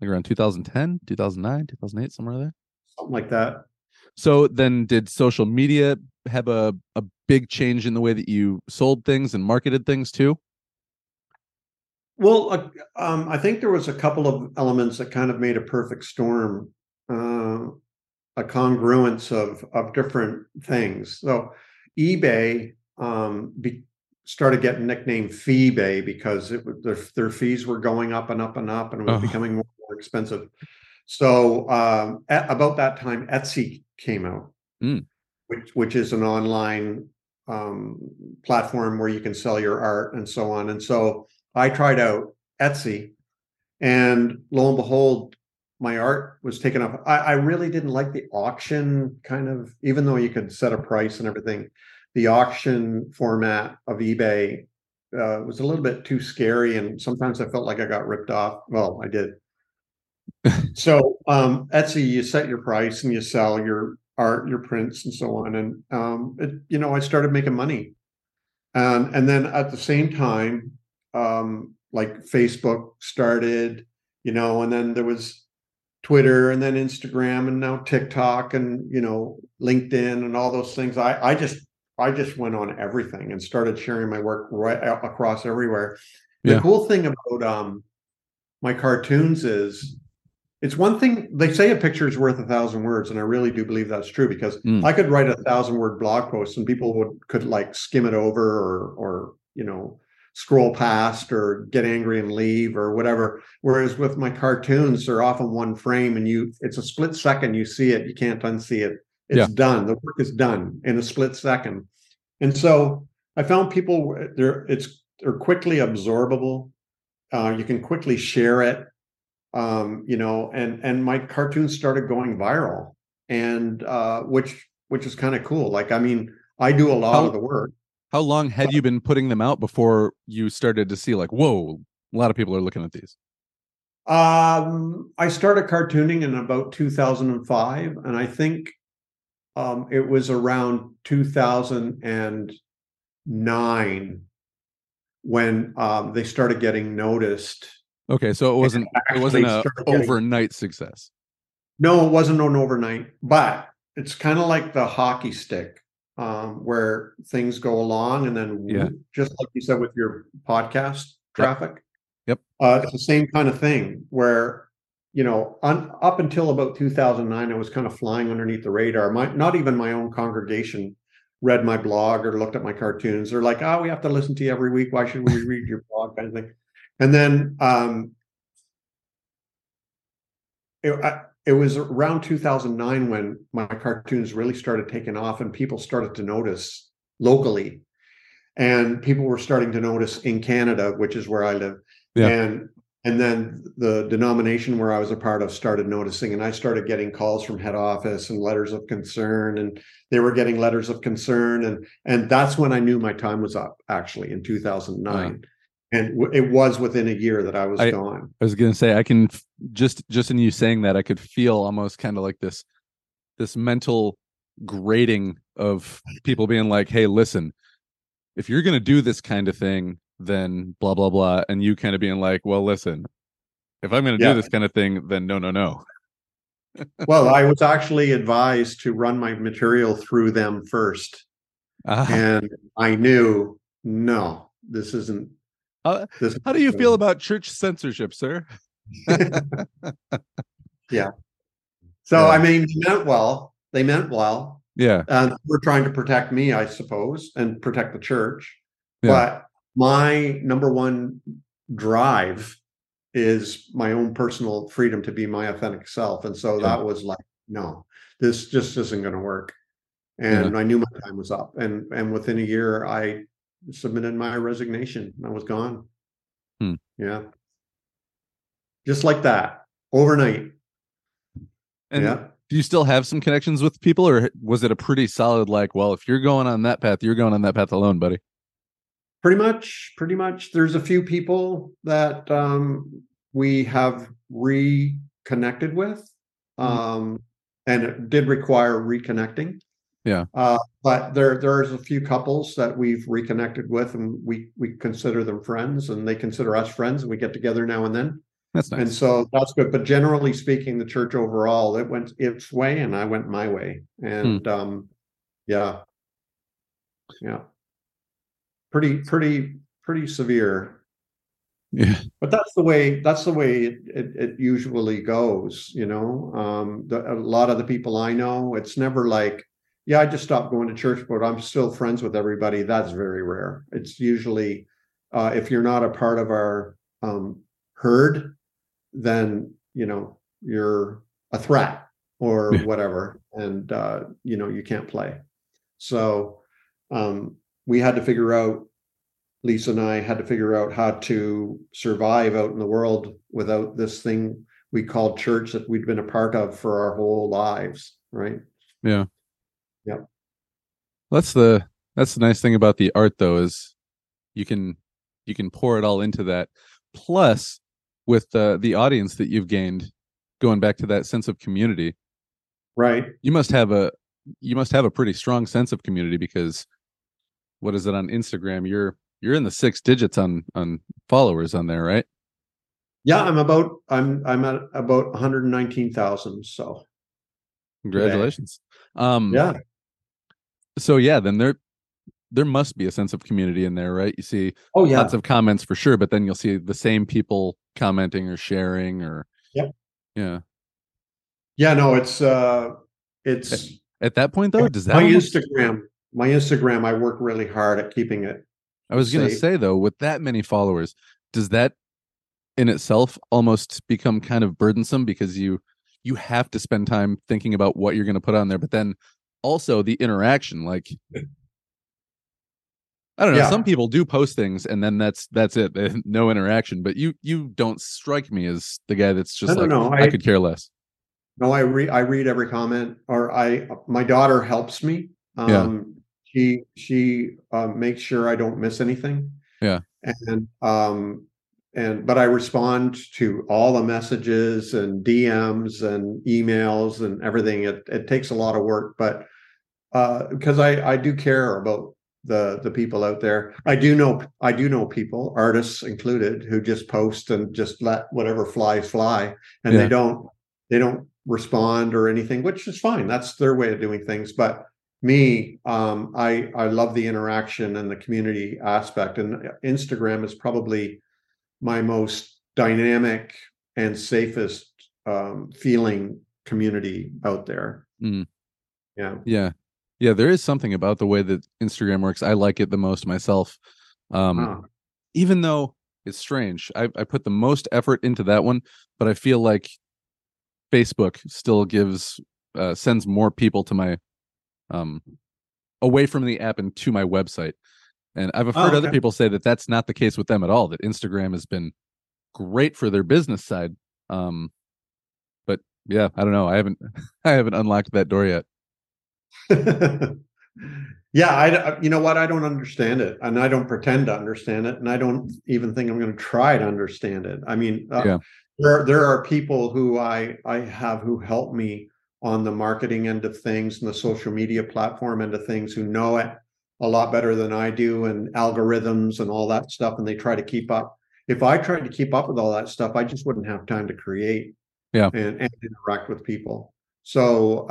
Like around 2010, 2009, 2008, somewhere there. Something like that. So then did social media have a big change in the way that you sold things and marketed things too? Well, I think there was a couple of elements that kind of made a perfect storm, a congruence of different things. So eBay started getting nicknamed Feebay because it would, their fees were going up and up and up, and it was becoming more and more expensive. So about that time, Etsy came out, which is an online platform where you can sell your art and so on. And so I tried out Etsy, and lo and behold, my art was taken up. I really didn't like the auction kind of, even though you could set a price and everything, the auction format of eBay was a little bit too scary. And sometimes I felt like I got ripped off. Well, I did. So Etsy, you set your price and you sell your art, your prints, and so on. And I started making money, and then at the same time, like Facebook started, and then there was Twitter, and then Instagram, and now TikTok, and LinkedIn, and all those things. I just went on everything and started sharing my work right out across everywhere. Yeah. The cool thing about my cartoons is, it's one thing, they say a picture is worth 1,000 words, and I really do believe that's true, because I could write 1,000-word blog posts and people could like skim it over or scroll past or get angry and leave or whatever. Whereas with my cartoons, they're often one frame, and it's a split second, you see it, you can't unsee it. It's done. The work is done in a split second. And so I found people, they're quickly absorbable. You can quickly share it. And my cartoons started going viral, and which is kind of cool. Like, I mean, I do a lot of the work. How long had you been putting them out before you started to see, like, whoa, a lot of people are looking at these? I started cartooning in about 2005, and I think it was around 2009 when they started getting noticed. Okay, so it wasn't an overnight success. No, it wasn't an overnight, but it's kind of like the hockey stick, where things go along, and then just like you said with your podcast traffic. Yep. It's the same kind of thing where, up until about 2009, I was kind of flying underneath the radar. Not even my own congregation read my blog or looked at my cartoons. They're like, we have to listen to you every week. Why should we read your blog kind of thing? And then it was around 2009 when my cartoons really started taking off, and people started to notice locally, and people were starting to notice in Canada, which is where I live. Yeah. And then the denomination where I was a part of started noticing, and I started getting calls from head office and letters of concern, and they were getting letters of concern. And that's when I knew my time was up, actually, in 2009. Wow. And it was within a year that I was gone. I was going to say, I can just in you saying that, I could feel almost kind of like this mental grading of people being like, hey, listen, if you're going to do this kind of thing, then blah, blah, blah. And you kind of being like, well, listen, if I'm going to do this kind of thing, then no, no, no. Well, I was actually advised to run my material through them first. And I knew, no, this isn't. How do you feel about church censorship, sir? Yeah. So, I mean, they meant well. Yeah. We're trying to protect me, I suppose, and protect the church. Yeah. But my number one drive is my own personal freedom to be my authentic self. And so that was like, no, this just isn't going to work. And I knew my time was up. And within a year, I submitted my resignation. I was gone. Yeah. Just like that, overnight. And do you still have some connections with people, or was it a pretty solid, like, well, if you're going on that path, you're going on that path alone, buddy? Pretty much. There's a few people that we have reconnected with. and it did require reconnecting. Yeah. But there's a few couples that we've reconnected with, and we consider them friends, and they consider us friends, and we get together now and then. That's nice. And so that's good. But generally speaking, the church overall, it went its way and I went my way. And yeah. Yeah. Pretty severe. Yeah. But that's the way it usually goes, you know. A lot of the people I know, it's never like, yeah, I just stopped going to church, but I'm still friends with everybody. That's very rare. It's usually if you're not a part of our herd, then, you know, you're a threat or whatever. And, you know, you can't play. So we had to figure out, Lisa and I had to figure out how to survive out in the world without this thing we called church that we'd been a part of for our whole lives. Right. Yeah. Yeah. That's the nice thing about the art, though, is you can pour it all into that. Plus, with the audience that you've gained, going back to that sense of community, right? You must have a pretty strong sense of community, because what is it on Instagram? You're in the six digits on followers on there, right? Yeah, I'm at about 119,000. So, congratulations. Yeah. So yeah, then there must be a sense of community in there, right? You see lots of comments for sure, but then you'll see the same people commenting or sharing or yeah. No, it's at that point though. Does that my Instagram? I work really hard at keeping it. I was going to say though, with that many followers, does that in itself almost become kind of burdensome, because you have to spend time thinking about what you're going to put on there, but then also the interaction, like. I don't know. Yeah. Some people do post things and then that's it. No interaction. But you don't strike me as the guy that's just I could care less. No, I read every comment, or my daughter helps me. She makes sure I don't miss anything. Yeah. But I respond to all the messages and DMs and emails and everything. It takes a lot of work, but because I do care about the people out there. I do know people, artists included, who just post and just let whatever flies fly, and they don't respond or anything, which is fine. That's their way of doing things. But me, I love the interaction and the community aspect, and Instagram is probably my most dynamic and safest feeling community out there. Yeah, there is something about the way that Instagram works. I like it the most myself, even though it's strange. I put the most effort into that one, but I feel like Facebook still sends more people to my away from the app and to my website. And I've heard other people say that that's not the case with them at all, that Instagram has been great for their business side. But yeah, I don't know. I haven't unlocked that door yet. You know what? I don't understand it, and I don't pretend to understand it, and I don't even think I'm going to try to understand it. I mean, there are people who I have who help me on the marketing end of things and the social media platform end of things, who know it a lot better than I do, and algorithms and all that stuff, and they try to keep up. If I tried to keep up with all that stuff, I just wouldn't have time to create and interact with people. So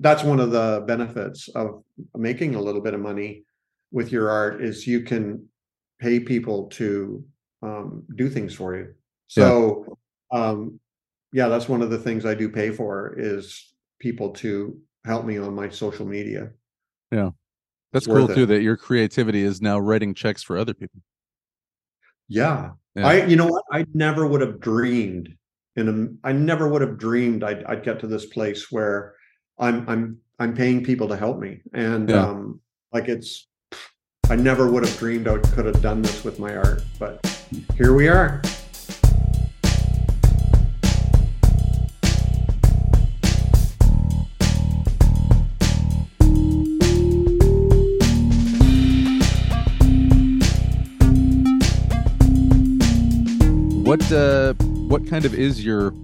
that's one of the benefits of making a little bit of money with your art, is you can pay people to do things for you. So, that's one of the things I do pay for, is people to help me on my social media. Yeah, that's cool too, that your creativity is now writing checks for other people. Yeah, yeah. You know what? I never would have dreamed. I never would have dreamed I'd get to this place where I'm paying people to help me, and I never would have dreamed I could have done this with my art, but here we are. What kind of is your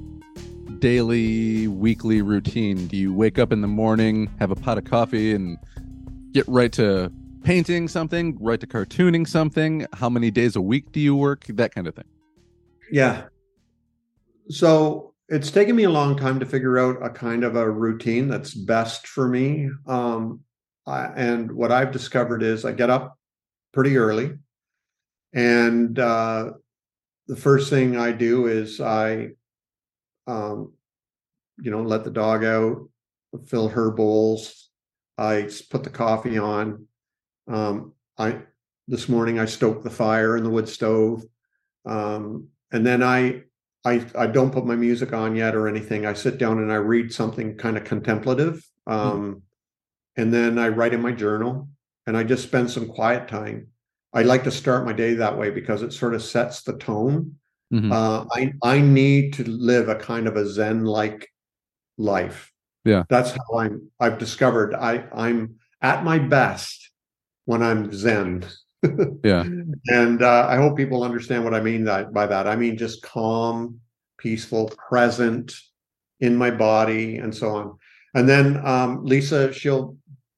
daily, weekly routine? Do you wake up in the morning, have a pot of coffee, and get right to painting something, right to cartooning something? How many days a week do you work? That kind of thing. Yeah. So it's taken me a long time to figure out a kind of a routine that's best for me. And what I've discovered is I get up pretty early. And the first thing I do is I, let the dog out, fill her bowls. I put the coffee on. This morning I stoked the fire in the wood stove. And then I don't put my music on yet or anything. I sit down and I read something kind of contemplative. And then I write in my journal and I just spend some quiet time. I like to start my day that way because it sort of sets the tone. Mm-hmm. I need to live a kind of a Zen-like life. Yeah. That's how I've discovered I'm at my best when I'm Zen. Yeah. And I hope people understand what I mean by that. I mean, just calm, peaceful, present in my body and so on. And then Lisa, she'll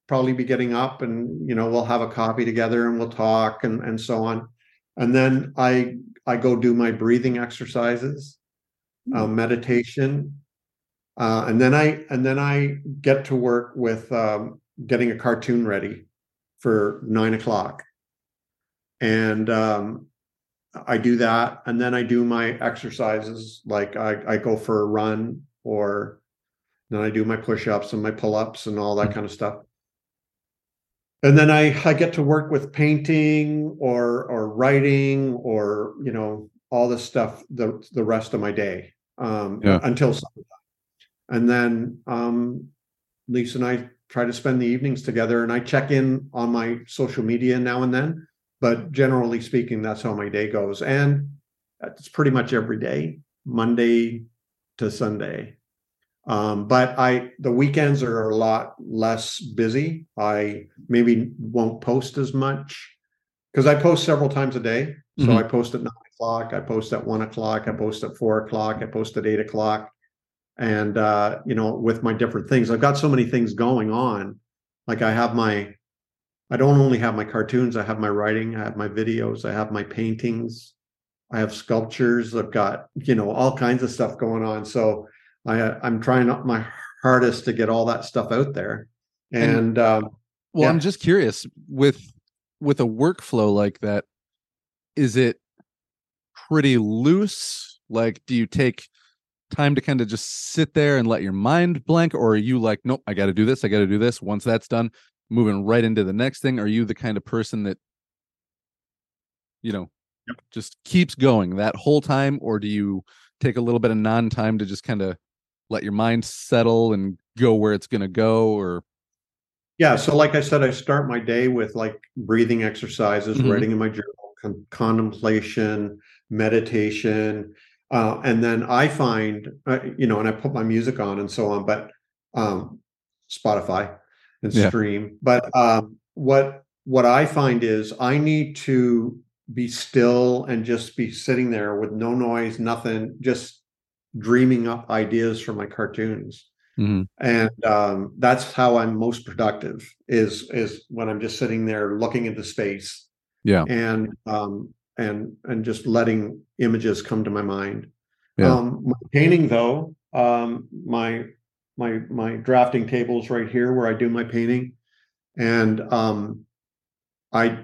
probably be getting up and, we'll have a coffee together and we'll talk and so on. And then I go do my breathing exercises, meditation. And then I get to work with getting a cartoon ready for 9 o'clock. And I do that. And then I do my exercises. Like I go for a run, or then I do my push-ups and my pull-ups and all that kind of stuff. And then I get to work with painting or writing or, all this stuff the rest of my day until Sunday. And then Lisa and I try to spend the evenings together, and I check in on my social media now and then. But generally speaking, that's how my day goes. And it's pretty much every day, Monday to Sunday. But the weekends are a lot less busy. I maybe won't post as much because I post several times a day. So I post at 9 o'clock, I post at 1 o'clock, I post at 4 o'clock, I post at 8 o'clock. And, with my different things, I've got so many things going on. Like I don't only have my cartoons, I have my writing, I have my videos, I have my paintings, I have sculptures, I've got, all kinds of stuff going on. So I'm trying my hardest to get all that stuff out there. And I'm just curious, with a workflow like that, is it pretty loose? Like, do you take time to kind of just sit there and let your mind blank? Or are you like, nope, I got to do this. I got to do this. Once that's done, moving right into the next thing. Are you the kind of person that, just keeps going that whole time? Or do you take a little bit of non-time to just kind of let your mind settle and go where it's going to go? Or yeah, so like I said, I start my day with like breathing exercises, writing in my journal, contemplation, meditation, and then I find and I put my music on and so on, but Spotify and stream. But what I find is I need to be still and just be sitting there with no noise, nothing, just dreaming up ideas for my cartoons. And that's how I'm most productive is when I'm just sitting there looking into space. Yeah. And just letting images come to my mind. Yeah. My painting though, my drafting table's right here where I do my painting, and I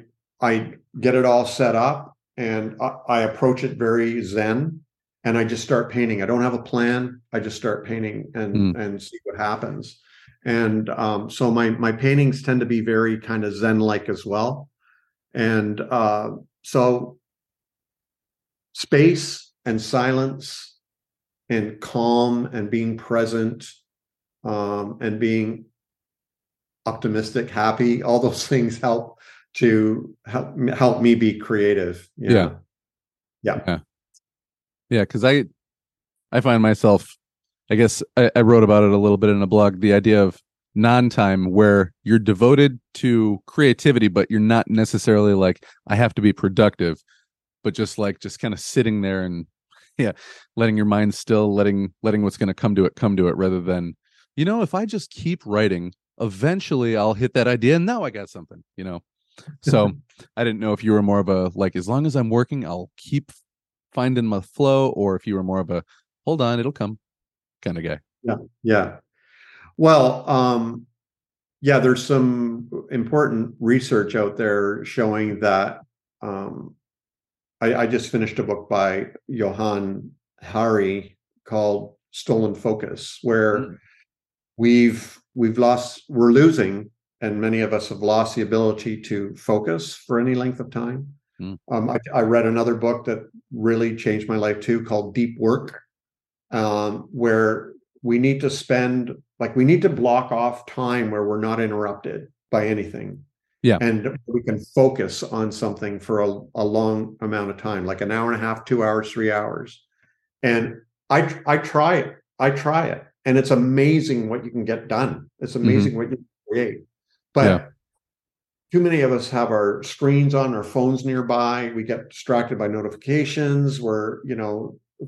get it all set up, and I approach it very Zen, and I just start painting. I don't have a plan. I just start painting and see what happens. And so my paintings tend to be very kind of Zen-like as well. And so space and silence and calm and being present and being optimistic, happy, all those things help me be creative. Because I find myself, I guess I wrote about it a little bit in a blog, the idea of non-time, where you're devoted to creativity, but you're not necessarily like I have to be productive, but just kind of sitting there and Yeah, letting your mind still, letting what's going to come to it, rather than, if I just keep writing, eventually I'll hit that idea and now I got something, So I didn't know if you were more of a, as long as I'm working, I'll keep finding my flow, or if you were more of a, hold on, it'll come kind of guy. Yeah. Well, yeah, there's some important research out there showing that, I just finished a book by Johan Hari called Stolen Focus, where we're losing, and many of us have lost the ability to focus for any length of time. I read another book that really changed my life too, called Deep Work, where we need to spend, we need to block off time where we're not interrupted by anything. Yeah. And we can focus on something for a long amount of time, like an hour and a half, 2 hours, 3 hours. And I try it. And it's amazing what you can get done. It's amazing what you can create. But too many of us have our screens on, our phones nearby. We get distracted by notifications, we're,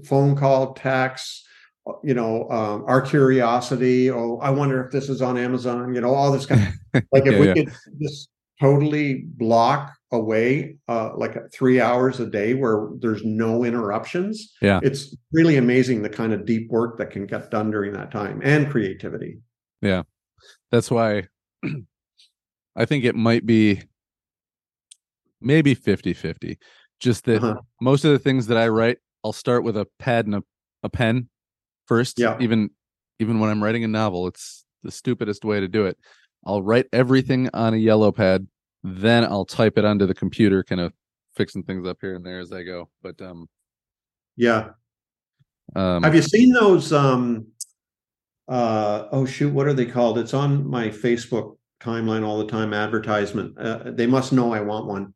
phone call, text, our curiosity. Oh, I wonder if this is on Amazon, all this kind of could just totally block away 3 hours a day where there's no interruptions. Yeah. It's really amazing the kind of deep work that can get done during that time, and creativity. Yeah. That's why I think it might be maybe 50-50. Just that most of the things that I write, I'll start with a pad and a pen first. Yeah. Even when I'm writing a novel, it's the stupidest way to do it. I'll write everything on a yellow pad, then I'll type it onto the computer, kind of fixing things up here and there as I go. But have you seen those what are they called? It's on my Facebook timeline all the time, advertisement. They must know I want one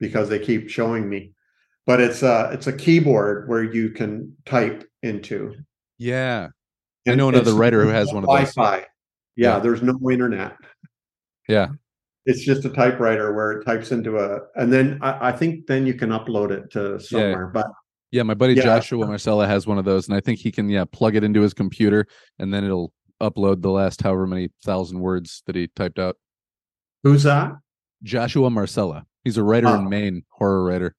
because they keep showing me. But it's a keyboard where you can type into. Yeah. And I know another writer who has one of those. Wi-Fi. Yeah, there's no internet. Yeah. It's just a typewriter where it types into and then I think then you can upload it to somewhere. Yeah. But yeah, my buddy Joshua Marcella has one of those, and I think he can plug it into his computer, and then it'll upload the last however many thousand words that he typed out. Who's that? Joshua Marcella. He's a writer in Maine, horror writer.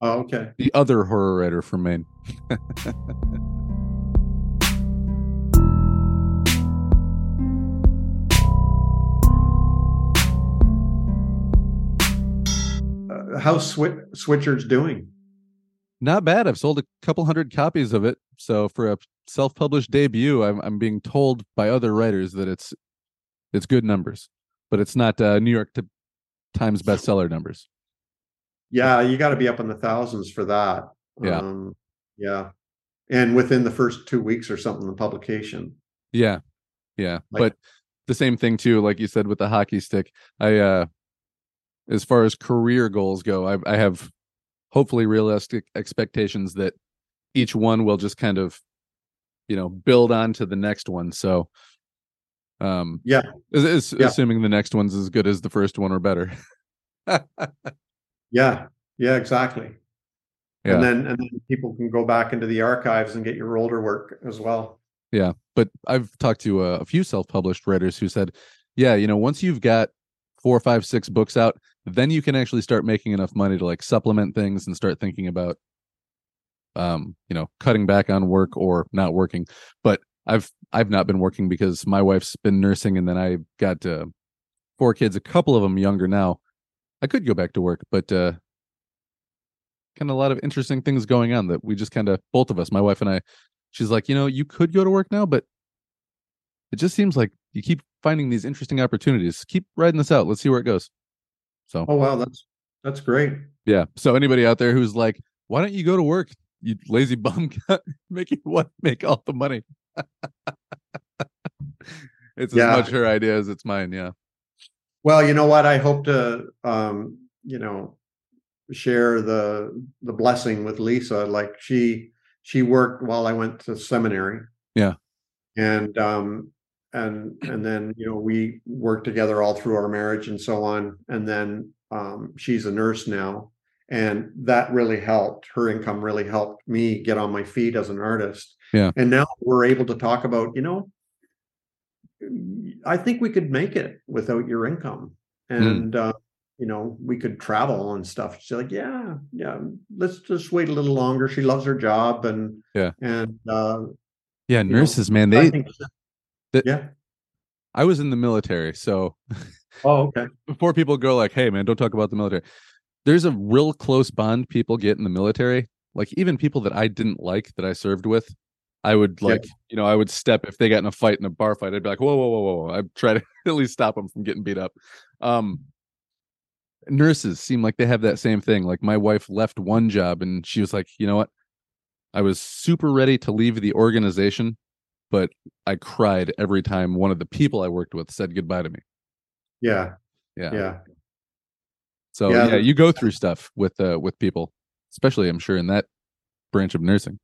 Oh, okay. The other horror writer from Maine. How's Switchers doing? Not bad. I've sold a couple hundred copies of it. So for a self-published debut, I'm being told by other writers that it's good numbers, but it's not New York Times bestseller numbers. Yeah, you got to be up in the thousands for that. Yeah. And within the first 2 weeks or something, the publication. Yeah. But the same thing too, like you said, with the hockey stick, as far as career goals go, I have hopefully realistic expectations that each one will just kind of, build on to the next one. So, assuming the next one's as good as the first one or better. Yeah, exactly. Yeah. And then people can go back into the archives and get your older work as well. Yeah, but I've talked to a few self-published writers who said, once you've got 4, 5, 6 books out, then you can actually start making enough money to supplement things and start thinking about, cutting back on work or not working. But I've not been working because my wife's been nursing, and then I got 4 kids, a couple of them younger now. I could go back to work, but kind of a lot of interesting things going on that we just kind of, both of us, my wife and I, she's like, you could go to work now, but it just seems like you keep finding these interesting opportunities. Keep riding this out. Let's see where it goes. So, oh wow, that's great. Yeah. So anybody out there who's like, why don't you go to work, you lazy bum? Make all the money. It's as much her idea as it's mine. Yeah. Well, you know what? I hope to, share the blessing with Lisa. Like she worked while I went to seminary. Yeah. And then, we worked together all through our marriage and so on. And then she's a nurse now. And that really helped. Her income really helped me get on my feet as an artist. Yeah. And now we're able to talk about, you know, I think we could make it without your income. And, you know, we could travel and stuff. She's like, yeah, let's just wait a little longer. She loves her job. And, nurses, man, I was in the military. So before people go like, hey man, don't talk about the military. There's a real close bond people get in the military. Like even people that I didn't like that I served with, I would I would step, if they got in a fight, in a bar fight, I'd be like, whoa. I'd try to at least stop them from getting beat up. Nurses seem like they have that same thing. Like my wife left one job and she was like, you know what? I was super ready to leave the organization, but I cried every time one of the people I worked with said goodbye to me. Yeah. So yeah, you go through stuff with people, especially I'm sure in that branch of nursing.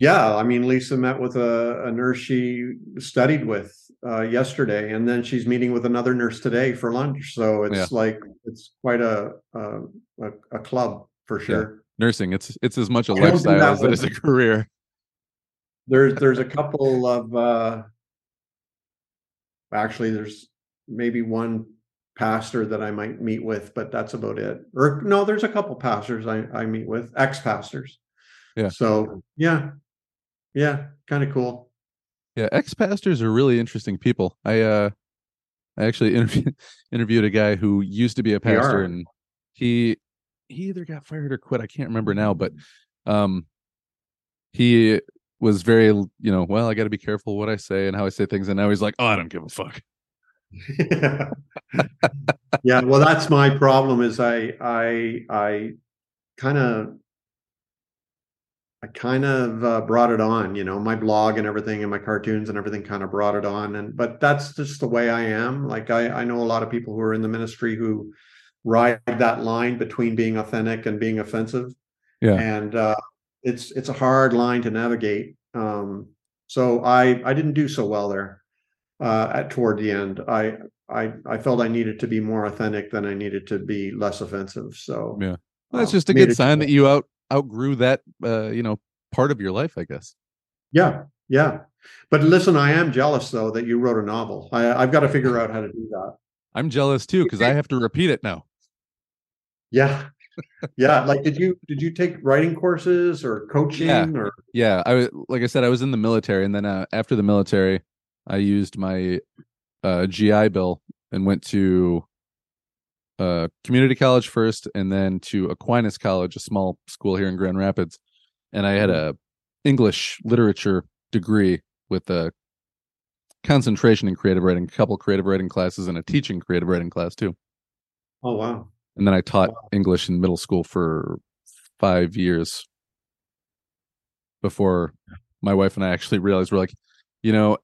Yeah, I mean, Lisa met with a nurse she studied with yesterday, and then she's meeting with another nurse today for lunch. So it's it's quite a club for sure. Yeah. Nursing, it's as much a lifestyle as it is a career. There's a couple of there's maybe one pastor that I might meet with, but that's about it. Or no, there's a couple pastors I meet with, ex-pastors. Yeah. So yeah, kind of cool. Yeah, ex-pastors are really interesting people. I actually interviewed a guy who used to be a pastor, and he either got fired or quit. I can't remember now, but he was very, I got to be careful what I say and how I say things, and now he's like, oh, I don't give a fuck. Yeah. Yeah, well, that's my problem is I kind of brought it on, my blog and everything and my cartoons and everything kind of brought it on. But that's just the way I am. Like I know a lot of people who are in the ministry who ride that line between being authentic and being offensive. Yeah. And it's a hard line to navigate. So I didn't do so well there toward the end. I felt I needed to be more authentic than I needed to be less offensive. So yeah, well, that's just a good sign that you outgrew that part of your life, I guess. Yeah. But listen, I am jealous though that you wrote a novel. I've got to figure out how to do that. I'm jealous too because I have to repeat it now. Yeah. Like, did you take writing courses or coaching? Yeah. I was, like I said, I was in the military, and then after the military, I used my GI Bill and went to community college first and then to Aquinas College, a small school here in Grand Rapids, and I had a English literature degree with a concentration in creative writing, a couple creative writing classes, and a teaching creative writing class too. Oh wow. And then I taught English in middle school for 5 years before my wife and I actually realized, we're like,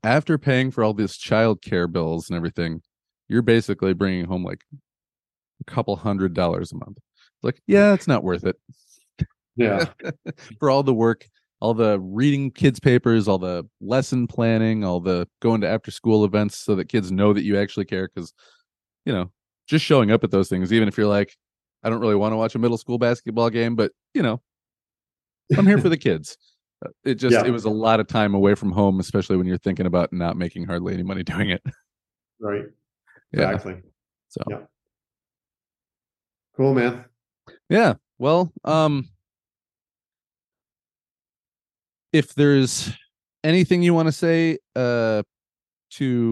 after paying for all these childcare bills and everything, you're basically bringing home like couple $100s a month. It's like, yeah, it's not worth it. Yeah. For all the work, all the reading kids' papers, all the lesson planning, all the going to after school events so that kids know that you actually care. Because, just showing up at those things, even if you're like, I don't really want to watch a middle school basketball game, but I'm here for the kids. It was a lot of time away from home, especially when you're thinking about not making hardly any money doing it. Right. Exactly. Yeah. So yeah. Cool, man. Yeah. Well, if there's anything you want to say to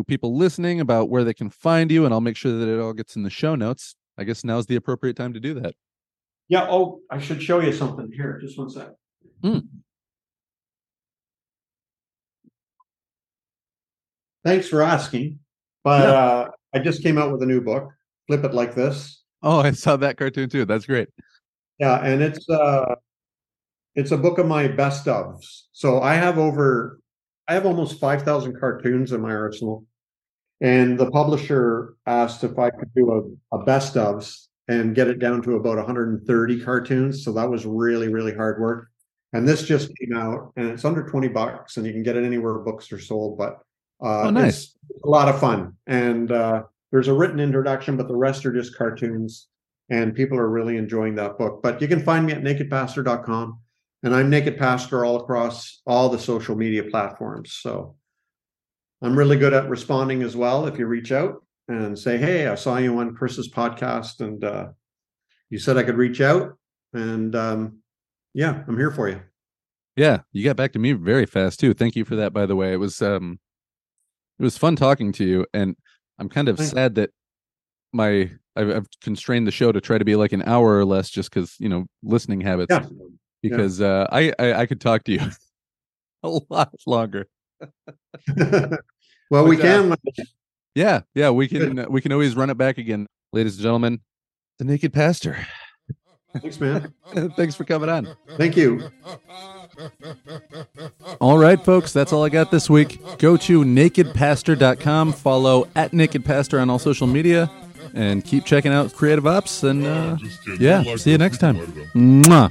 people listening about where they can find you, and I'll make sure that it all gets in the show notes, I guess now's the appropriate time to do that. Yeah. Oh, I should show you something here. Just one sec. Thanks for asking. But I just came out with a new book, Flip It Like This. Oh, I saw that cartoon too. That's great. Yeah, and it's a book of my best ofs. So I have almost 5,000 cartoons in my arsenal, and the publisher asked if I could do a best ofs and get it down to about 130 cartoons. So that was really, really hard work. And this just came out, and it's under $20, and you can get it anywhere books are sold. But nice. It's a lot of fun, and there's a written introduction, but the rest are just cartoons. and people are really enjoying that book. But you can find me at nakedpastor.com, and I'm Naked Pastor all across all the social media platforms. So I'm really good at responding as well. If you reach out and say, hey, I saw you on Chris's podcast, and you said I could reach out, and yeah, I'm here for you. Yeah, you got back to me very fast too. Thank you for that, by the way. It was fun talking to you, and I'm kind of sad that I've constrained the show to try to be like an hour or less, just because, you know, listening habits. Yeah. Because I could talk to you a lot longer. Well, we can. Yeah, we can. We can always run it back again, ladies and gentlemen. The Naked Pastor. Thanks, man. Thanks for coming on. Thank you. All right, folks, that's all I got this week. Go to nakedpastor.com, follow at Naked Pastor on all social media, and keep checking out Creative Ops. And yeah, see you next time. Mwah.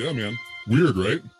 Yeah, man. Weird, right?